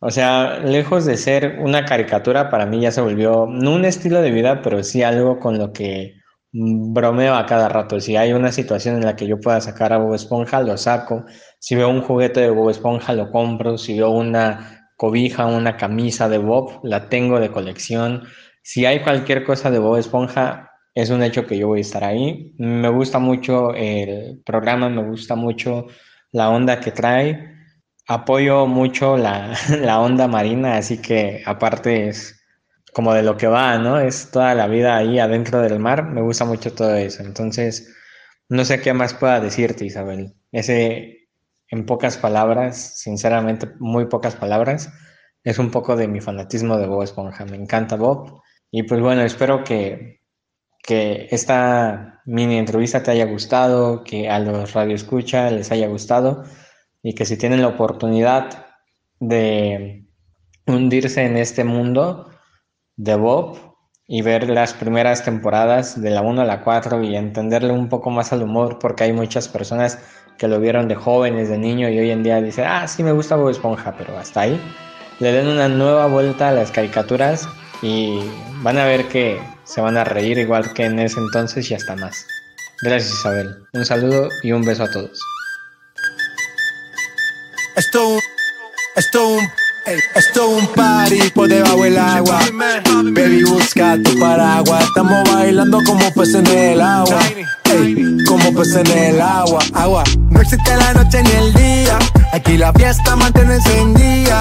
O sea, lejos de ser una caricatura, para mí ya se volvió, no un estilo de vida, pero sí algo con lo que bromeo a cada rato. Si hay una situación en la que yo pueda sacar a Bob Esponja, lo saco. Si veo un juguete de Bob Esponja, lo compro. Si veo una cobija, una camisa de Bob, la tengo de colección. Si hay cualquier cosa de Bob Esponja, es un hecho que yo voy a estar ahí. Me gusta mucho el programa, me gusta mucho la onda que trae. Apoyo mucho la onda marina, así que aparte es como de lo que va, ¿no? Es toda la vida ahí adentro del mar. Me gusta mucho todo eso. Entonces, no sé qué más pueda decirte, Isabel. Ese, en pocas palabras, sinceramente, muy pocas palabras, es un poco de mi fanatismo de Bob Esponja. Me encanta Bob. Y pues bueno, espero que esta mini entrevista te haya gustado, que a los radioescuchas les haya gustado. Y que si tienen la oportunidad de hundirse en este mundo de Bob y ver las primeras temporadas de la 1 a la 4 y entenderle un poco más al humor, porque hay muchas personas que lo vieron de jóvenes, de niño, y hoy en día dicen, ah, sí me gusta Bob Esponja, pero hasta ahí. Le den una nueva vuelta a las caricaturas y van a ver que se van a reír igual que en ese entonces y hasta más. Gracias, Isabel. Un saludo y un beso a todos. Esto es un party por debajo del agua. Baby, busca tu paraguas. Estamos bailando como peces en el agua, hey, como peces en el agua. No existe la noche ni el día. Aquí la fiesta mantiene encendida.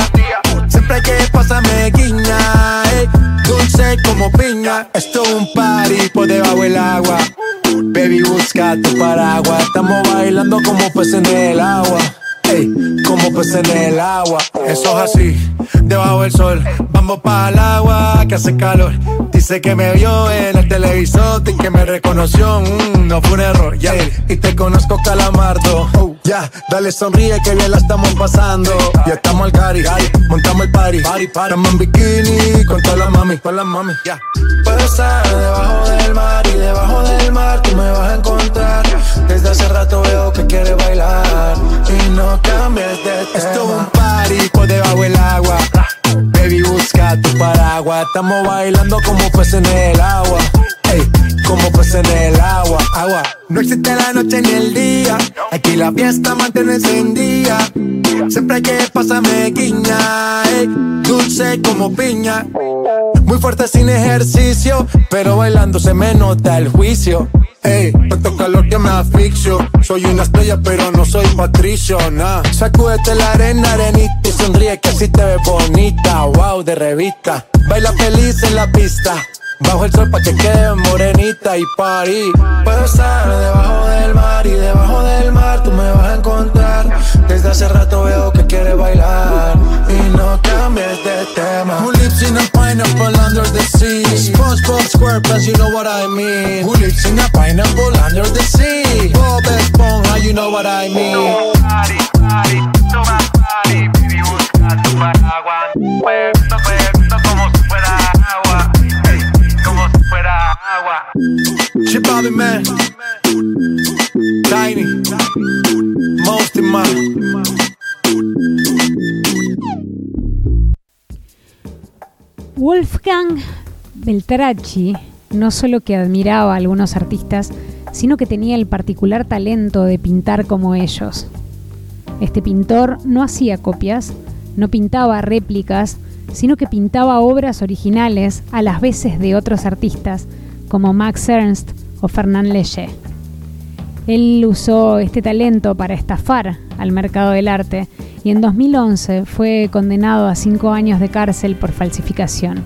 Siempre que pasa me guiña, hey, dulce como piña. Esto es un party por debajo del agua. Baby, busca tu paraguas. Estamos bailando como peces en el agua, hey, como peces en el agua. Eso es así, debajo del sol. Vamos para el agua que hace calor. Dice que me vio en el televisor y que me reconoció, no fue un error, yeah. Y te conozco, calamardo, ya, yeah. Dale, sonríe que bien la estamos pasando, yeah. Ya estamos al cari, montamos el party. Estamos en bikini con toda la mami, yeah. Puedo estar debajo del mar y debajo del mar tú me vas a encontrar. Desde hace rato veo que quieres bailar y no cambies de tema. Esto es un party por debajo del agua. Baby, busca tu paraguas. Estamos bailando como peces en el agua, hey, como peces en el agua. No existe la noche ni el día. Aquí la fiesta mantiene encendida. Siempre que pasa me guiña, hey, dulce como piña. Muy fuerte sin ejercicio, pero bailando se me nota el juicio. Ey, tanto calor que me asfixio. Soy una estrella pero no soy Patricio, nah. Sacúdete la arena, arenita, y sonríe que así te ves bonita. Wow, de revista. Baila feliz en la pista, bajo el sol pa' que quede morenita y party. Puedo estar debajo del mar y debajo del mar tú me vas a encontrar. Desde hace rato veo que quieres bailar y no cambies de tema. Who lives in a pineapple under the sea? SpongeBob SquarePants, you know what I mean. Who lives in a pineapple under the sea? Bob Esponja, you know what I mean. No party, no más party. Baby, busca tu paraguas. Perfecto como si fuera agua. Fuera agua. Chip Bobby Man, Tiny, Most in Man. Wolfgang Beltracchi no solo que admiraba a algunos artistas, sino que tenía el particular talento de pintar como ellos. Este pintor no hacía copias, no pintaba réplicas, sino que pintaba obras originales a las veces de otros artistas como Max Ernst o Fernand Léger. Él usó este talento para estafar al mercado del arte y en 2011 fue condenado a 5 años de cárcel por falsificación.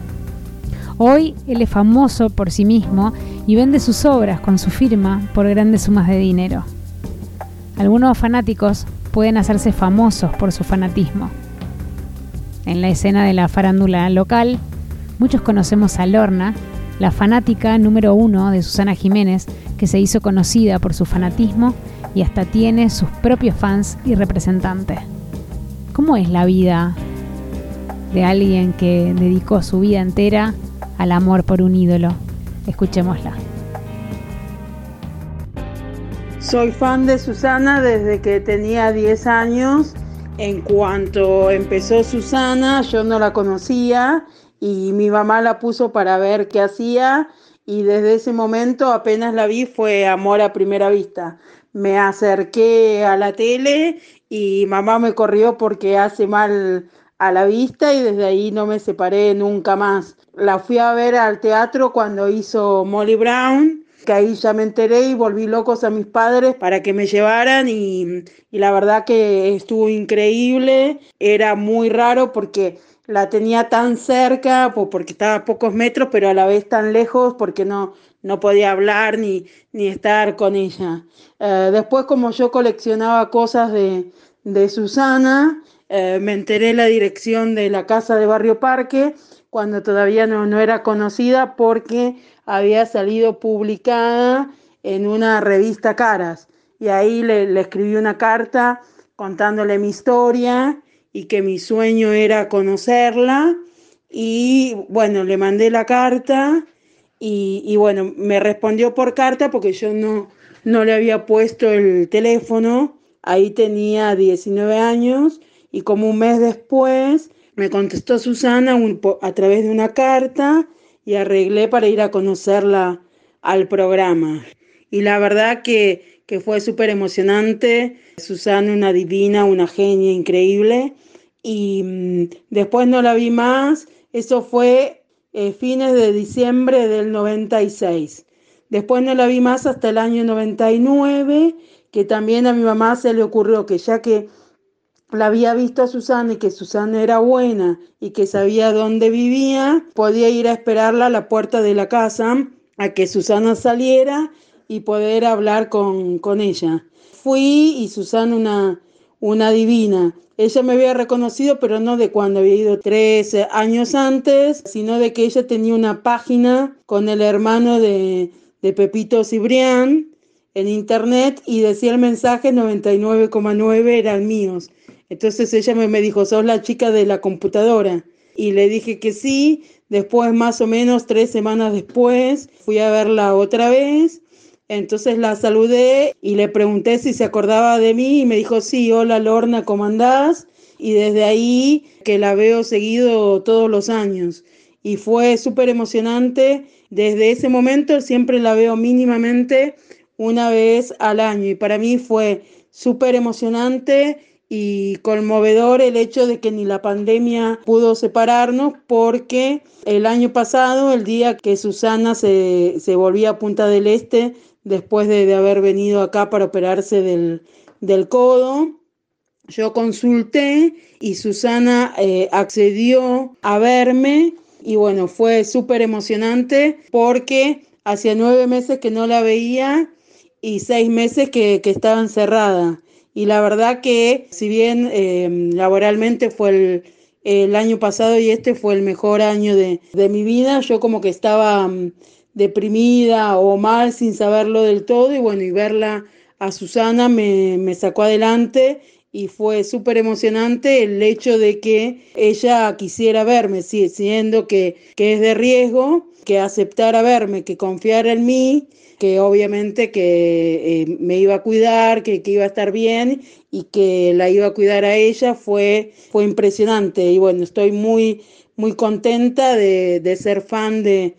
Hoy él es famoso por sí mismo y vende sus obras con su firma por grandes sumas de dinero. Algunos fanáticos pueden hacerse famosos por su fanatismo. En la escena de la farándula local, muchos conocemos a Lorna, la fanática número 1 de Susana Jiménez, que se hizo conocida por su fanatismo y hasta tiene sus propios fans y representantes. ¿Cómo es la vida de alguien que dedicó su vida entera al amor por un ídolo? Escuchémosla. Soy fan de Susana desde que tenía 10 años. En cuanto empezó Susana, yo no la conocía y mi mamá la puso para ver qué hacía y desde ese momento apenas la vi fue amor a primera vista. Me acerqué a la tele y mamá me corrió porque hace mal a la vista y desde ahí no me separé nunca más. La fui a ver al teatro cuando hizo Molly Brown, que ahí ya me enteré y volví locos a mis padres para que me llevaran y la verdad que estuvo increíble. Era muy raro porque la tenía tan cerca, porque estaba a pocos metros, pero a la vez tan lejos porque no podía hablar ni estar con ella. Después, como yo coleccionaba cosas de Susana, me enteré la dirección de la casa de Barrio Parque cuando todavía no era conocida porque había salido publicada en una revista Caras. Y ahí le escribí una carta contándole mi historia y que mi sueño era conocerla. Y bueno, le mandé la carta y bueno, me respondió por carta porque yo no le había puesto el teléfono. Ahí tenía 19 años y como un mes después me contestó Susana a través de una carta y arreglé para ir a conocerla al programa. Y la verdad que fue súper emocionante. Susana, una divina, una genia increíble. Y después no la vi más. Eso fue fines de diciembre del 96. Después no la vi más hasta el año 99, que también a mi mamá se le ocurrió que ya que la había visto a Susana y que Susana era buena y que sabía dónde vivía, podía ir a esperarla a la puerta de la casa a que Susana saliera y poder hablar con ella. Fui y Susana una divina. Ella me había reconocido, pero no de cuando había ido 3 años antes, sino de que ella tenía una página con el hermano de Pepito Cibrián en internet y decía el mensaje 99,9 eran míos. Entonces ella me dijo, sos la chica de la computadora. Y le dije que sí. Después, más o menos 3 semanas después, fui a verla otra vez. Entonces la saludé y le pregunté si se acordaba de mí. Y me dijo, sí, hola Lorna, ¿cómo andás? Y desde ahí que la veo seguido todos los años. Y fue súper emocionante. Desde ese momento siempre la veo mínimamente una vez al año. Y para mí fue súper emocionante y conmovedor el hecho de que ni la pandemia pudo separarnos, porque el año pasado, el día que Susana se volvía a Punta del Este, después de haber venido acá para operarse del codo, yo consulté y Susana accedió a verme y bueno, fue súper emocionante porque hacía 9 meses que no la veía y 6 meses que estaba encerrada. Y la verdad que si bien laboralmente fue el año pasado y este fue el mejor año de mi vida, yo como que estaba deprimida o mal sin saberlo del todo y bueno, y verla a Susana me sacó adelante y fue súper emocionante el hecho de que ella quisiera verme, siendo que es de riesgo, que aceptara verme, que confiara en mí, que obviamente que me iba a cuidar, que iba a estar bien y que la iba a cuidar a ella, fue impresionante. Y bueno, estoy muy, muy contenta de ser fan de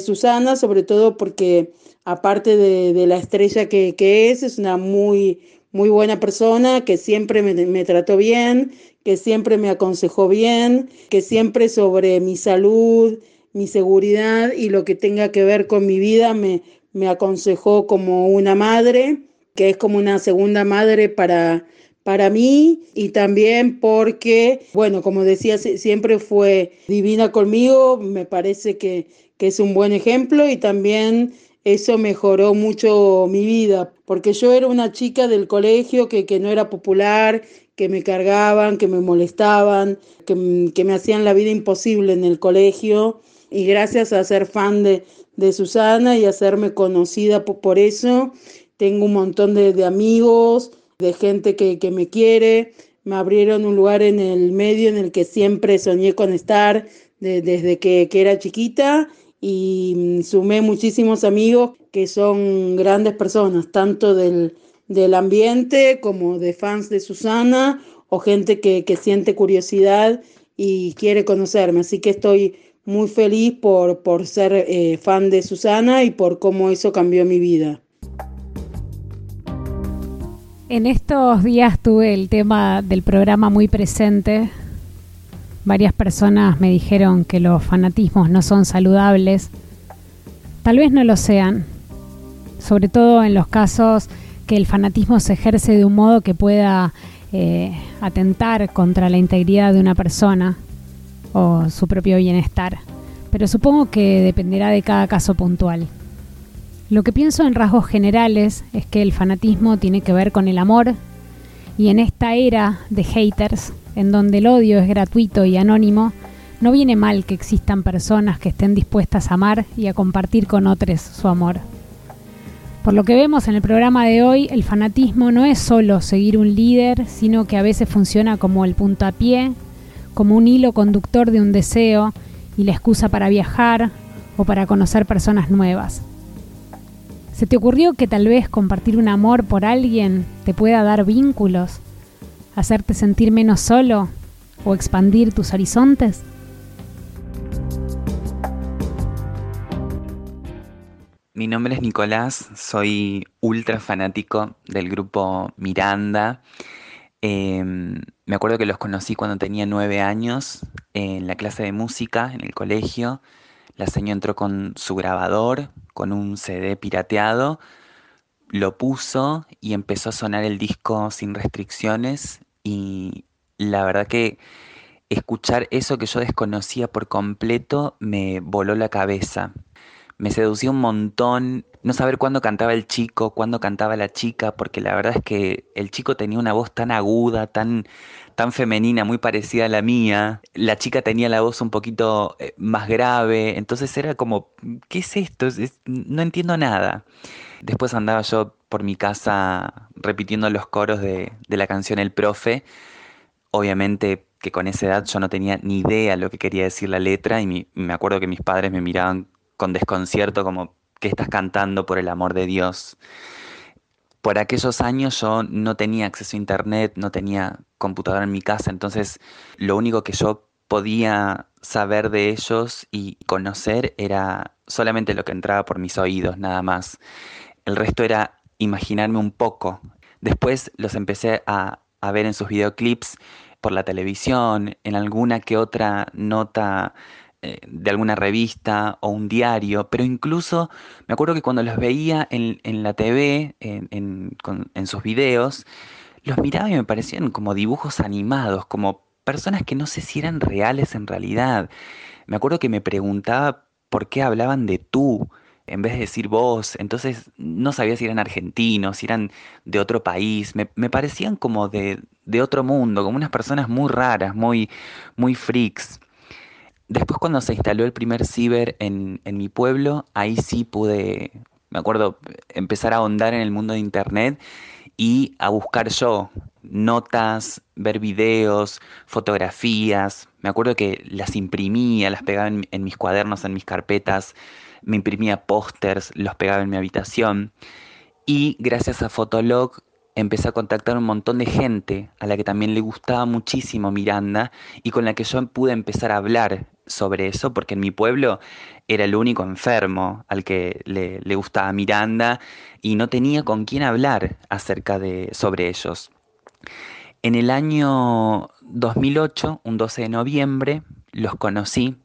Susana, sobre todo porque aparte de la estrella que es una muy, muy buena persona, que siempre me trató bien, que siempre me aconsejó bien, que siempre sobre mi salud, mi seguridad y lo que tenga que ver con mi vida me aconsejó como una madre, que es como una segunda madre para mí, y también porque, bueno, como decía, siempre fue divina conmigo, me parece que es un buen ejemplo, y también eso mejoró mucho mi vida, porque yo era una chica del colegio que no era popular, que me cargaban, que me molestaban, que me hacían la vida imposible en el colegio, y gracias a ser fan de Susana y hacerme conocida por eso. Tengo un montón de amigos, de gente que me quiere. Me abrieron un lugar en el medio en el que siempre soñé con estar desde que era chiquita y sumé muchísimos amigos que son grandes personas, tanto del ambiente como de fans de Susana o gente que siente curiosidad y quiere conocerme. Así que estoy muy feliz por ser fan de Susana y por cómo eso cambió mi vida. En estos días tuve el tema del programa muy presente. Varias personas me dijeron que los fanatismos no son saludables. Tal vez no lo sean, sobre todo en los casos que el fanatismo se ejerce de un modo que pueda atentar contra la integridad de una persona o su propio bienestar. Pero supongo que dependerá de cada caso puntual. Lo que pienso en rasgos generales es que el fanatismo tiene que ver con el amor, y en esta era de haters, en donde el odio es gratuito y anónimo, no viene mal que existan personas que estén dispuestas a amar y a compartir con otros su amor. Por lo que vemos en el programa de hoy, el fanatismo no es solo seguir un líder, sino que a veces funciona como el puntapié, como un hilo conductor de un deseo y la excusa para viajar o para conocer personas nuevas. ¿Se te ocurrió que tal vez compartir un amor por alguien te pueda dar vínculos, hacerte sentir menos solo o expandir tus horizontes? Mi nombre es Nicolás, soy ultra fanático del grupo Miranda. Me acuerdo que los conocí cuando tenía 9 años en la clase de música, en el colegio. La señora entró con su grabador, con un CD pirateado, lo puso y empezó a sonar el disco Sin Restricciones, y la verdad que escuchar eso que yo desconocía por completo me voló la cabeza. Me seducía un montón no saber cuándo cantaba el chico, cuándo cantaba la chica, porque la verdad es que el chico tenía una voz tan aguda, tan femenina, muy parecida a la mía. La chica tenía la voz un poquito más grave, entonces era como, ¿qué es esto? No entiendo nada. Después andaba yo por mi casa repitiendo los coros de la canción El Profe. Obviamente que con esa edad yo no tenía ni idea lo que quería decir la letra, y me acuerdo que mis padres me miraban con desconcierto, como, ¿qué estás cantando, por el amor de Dios? Por aquellos años yo no tenía acceso a internet, no tenía computadora en mi casa, entonces lo único que yo podía saber de ellos y conocer era solamente lo que entraba por mis oídos, nada más. El resto era imaginarme un poco. Después los empecé a ver en sus videoclips, por la televisión, en alguna que otra nota de alguna revista o un diario, pero incluso me acuerdo que cuando los veía en la TV, en sus videos, los miraba y me parecían como dibujos animados, como personas que no sé si eran reales en realidad. Me acuerdo que me preguntaba por qué hablaban de tú en vez de decir vos, entonces no sabía si eran argentinos, si eran de otro país, me parecían como de otro mundo, como unas personas muy raras, muy freaks. Después, cuando se instaló el primer ciber en mi pueblo, ahí sí pude, me acuerdo, empezar a ahondar en el mundo de internet y a buscar yo notas, ver videos, fotografías. Me acuerdo que las imprimía, las pegaba en mis cuadernos, en mis carpetas, me imprimía pósters, los pegaba en mi habitación. Y gracias a Fotolog empecé a contactar un montón de gente a la que también le gustaba muchísimo Miranda y con la que yo pude empezar a hablar sobre eso, porque en mi pueblo era el único enfermo al que le gustaba Miranda y no tenía con quién hablar sobre ellos. En el año 2008, un 12 de noviembre, los conocí.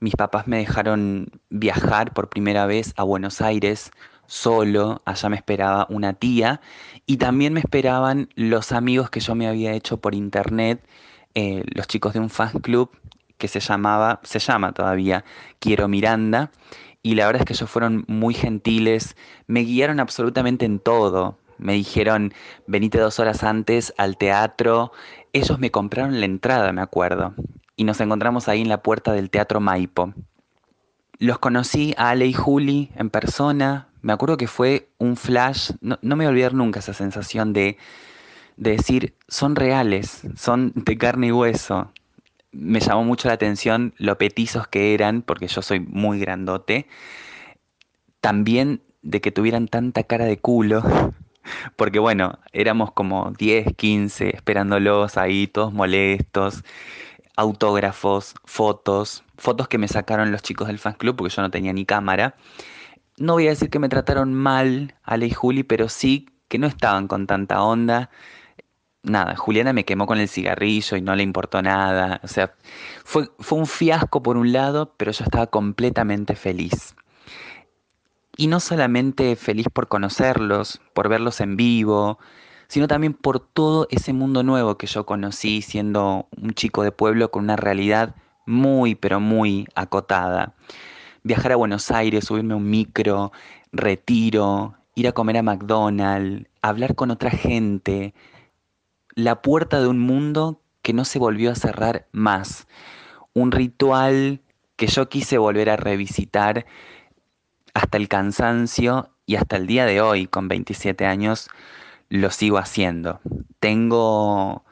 Mis papás me dejaron viajar por primera vez a Buenos Aires solo, allá me esperaba una tía y también me esperaban los amigos que yo me había hecho por internet, los chicos de un fan club que se llama todavía Quiero Miranda, y la verdad es que ellos fueron muy gentiles, me guiaron absolutamente en todo, me dijeron venite 2 horas antes al teatro, ellos me compraron la entrada, me acuerdo, y nos encontramos ahí en la puerta del Teatro Maipo. Los conocí a Ale y Juli en persona. Me acuerdo que fue un flash, no me voy a olvidar nunca esa sensación de decir, son reales, son de carne y hueso. Me llamó mucho la atención lo petizos que eran, porque yo soy muy grandote. También de que tuvieran tanta cara de culo, porque bueno, éramos como 10, 15, esperándolos ahí, todos molestos. autógrafos, fotos que me sacaron los chicos del fan club porque yo no tenía ni cámara. No voy a decir que me trataron mal Ale y Juli, pero sí que no estaban con tanta onda. Nada, Juliana me quemó con el cigarrillo y no le importó nada. O sea, fue un fiasco por un lado, pero yo estaba completamente feliz. Y no solamente feliz por conocerlos, por verlos en vivo, sino también por todo ese mundo nuevo que yo conocí siendo un chico de pueblo con una realidad muy, pero muy acotada. Viajar a Buenos Aires, subirme a un micro, retiro, ir a comer a McDonald's, hablar con otra gente. La puerta de un mundo que no se volvió a cerrar más. Un ritual que yo quise volver a revisitar hasta el cansancio y hasta el día de hoy, con 27 años, lo sigo haciendo. Tengo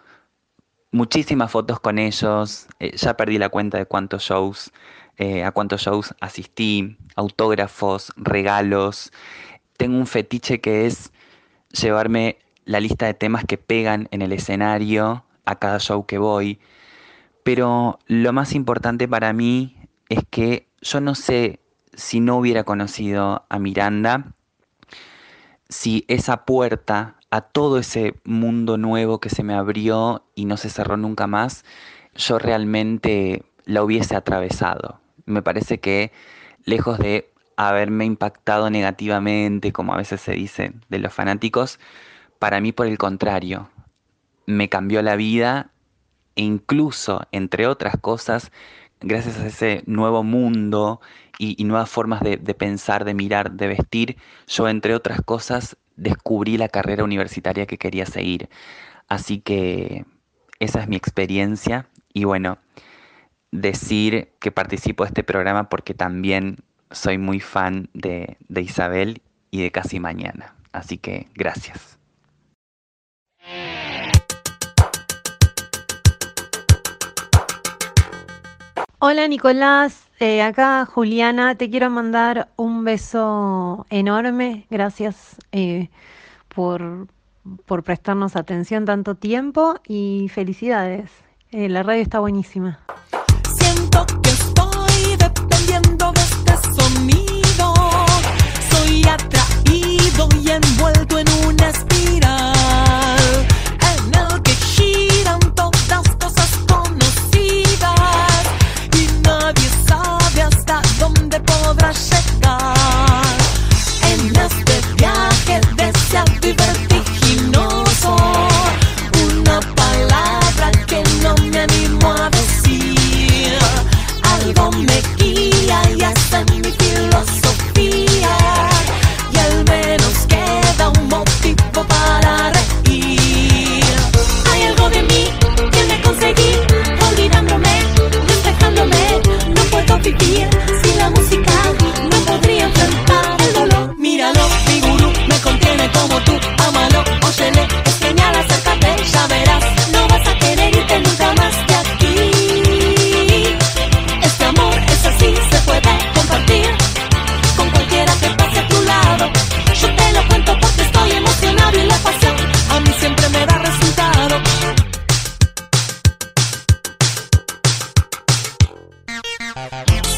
muchísimas fotos con ellos, ya perdí la cuenta de a cuántos shows asistí, autógrafos, regalos. Tengo un fetiche que es llevarme la lista de temas que pegan en el escenario a cada show que voy. Pero lo más importante para mí es que yo no sé si no hubiera conocido a Miranda, si esa puerta a todo ese mundo nuevo que se me abrió y no se cerró nunca más, yo realmente la hubiese atravesado. Me parece que, lejos de haberme impactado negativamente, como a veces se dice de los fanáticos, para mí, por el contrario, me cambió la vida e incluso, entre otras cosas, gracias a ese nuevo mundo y nuevas formas de pensar, de mirar, de vestir, yo, entre otras cosas, descubrí la carrera universitaria que quería seguir. Así que esa es mi experiencia. Y bueno, decir que participo de este programa porque también soy muy fan de Isabel y de Casi Mañana. Así que gracias. Hola Nicolás, acá Juliana, te quiero mandar un beso enorme, gracias por prestarnos atención tanto tiempo y felicidades, la radio está buenísima. Siento que estoy dependiendo de este sonido, soy atraído y envuelto en una espiral en el que giran todas cosas conocidas y nadie sabe hasta dónde podrá llegar. En este viaje deseado y vertiginoso, una palabra que no me animo a decir, algo me guía y hasta en mi filosofía, y al menos queda un motivo para reír. Hay algo de mí que me conseguí olvidándome, despejándome. No puedo vivir sin la música, no podría enfrentar el dolor. Míralo, mi gurú me contiene como tú. Ámalo, óyele, es genial, acércate, ya verás. No vas a querer irte nunca más de aquí. Este amor es así, se puede compartir con cualquiera que pase a tu lado. Yo te lo cuento porque estoy emocionado y la pasión a mí siempre me da resultado.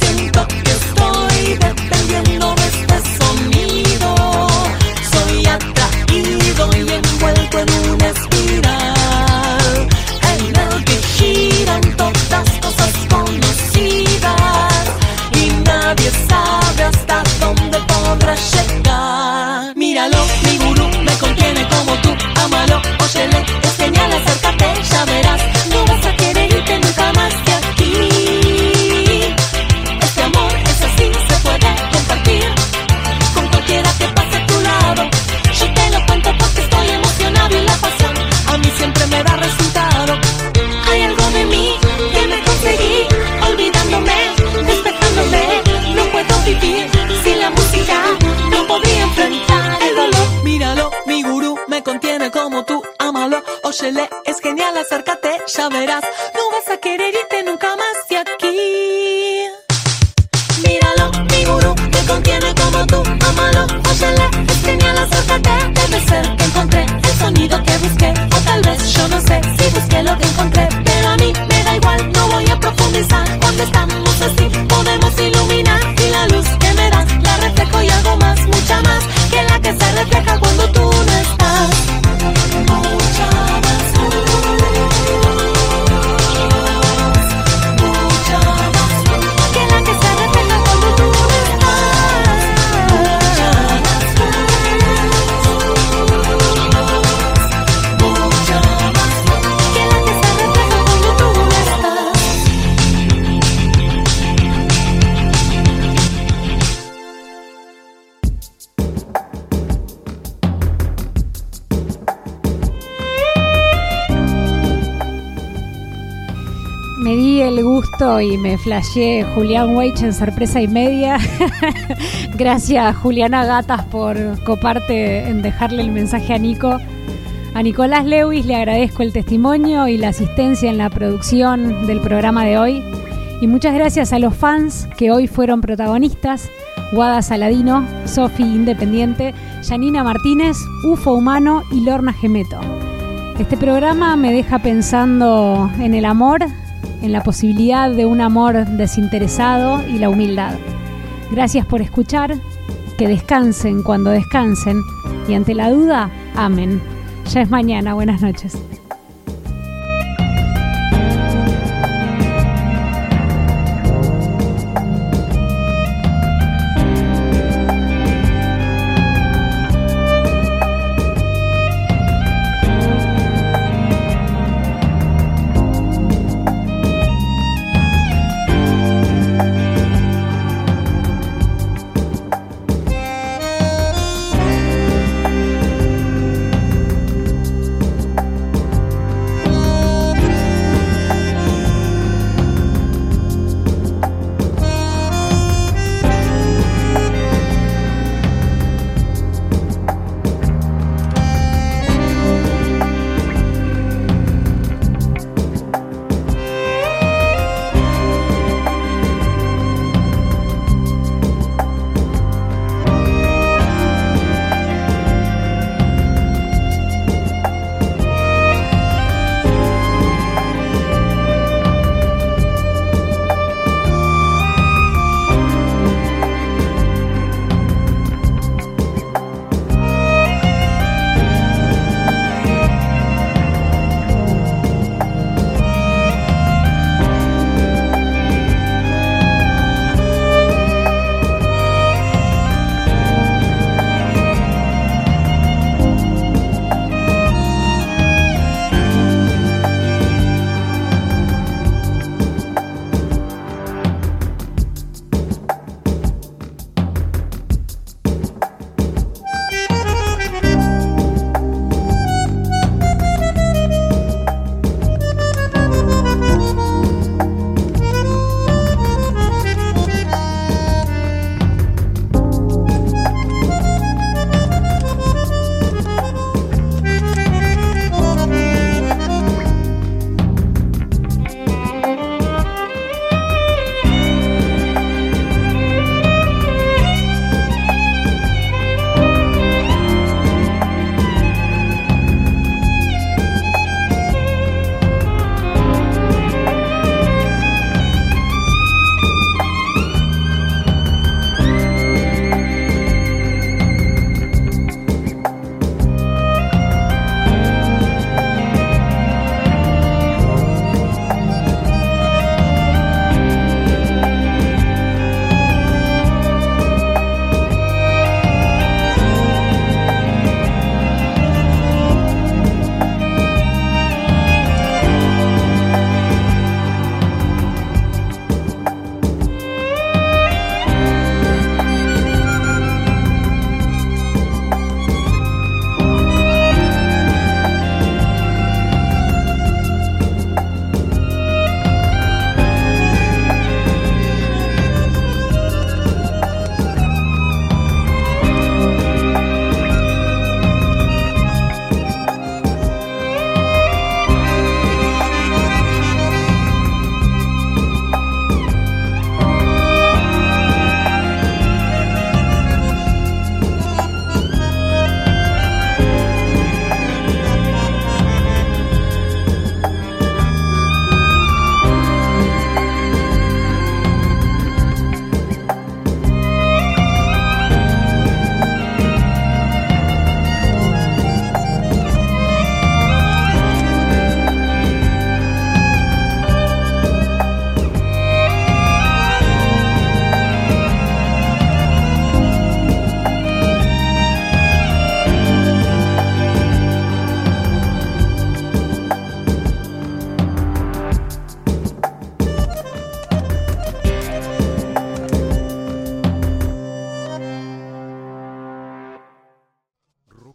Siento que estoy dependiendo de este sonido, soy atraído y envuelto en una espiral en el que giran todas cosas conocidas y nadie sabe hasta dónde podrá llegar. Míralo, mi gurú me contiene como tú. Ámalo, óyele, es genial, acércate, ya verás. No vas a querer irte nunca más de aquí. Este amor es así, se puede compartir con cualquiera que pase a tu lado. Yo te lo cuento porque estoy emocionado y la pasión a mí siempre me da resultado. Hay algo de mí que me conseguí olvidándome, despejándome. No puedo vivir sin la música, no podría enfrentar el dolor. Míralo, mi gurú me contiene como tú. Ámalo, óyele, es genial, acércate, ya verás. No vas a querer irte nunca más de aquí. Míralo, mi gurú me contiene como tú. Ámalo, óyele, es genial, acércate. Debe ser que encontré el sonido que busqué, o tal vez yo no sé si busqué lo que encontré, pero a mí me da igual, no voy a gusto y me flasheé Julián Weich en sorpresa y media. Gracias, Juliana Gatas, por coparte en dejarle el mensaje a Nico. A Nicolás Lewis le agradezco el testimonio y la asistencia en la producción del programa de hoy. Y muchas gracias a los fans que hoy fueron protagonistas: Guada Saladino, Sofi Independiente, Janina Martínez, UFO Humano y Lorna Gemeto. Este programa me deja pensando en el amor, en la posibilidad de un amor desinteresado y la humildad. Gracias por escuchar, que descansen cuando descansen y ante la duda, amen. Ya es mañana, buenas noches.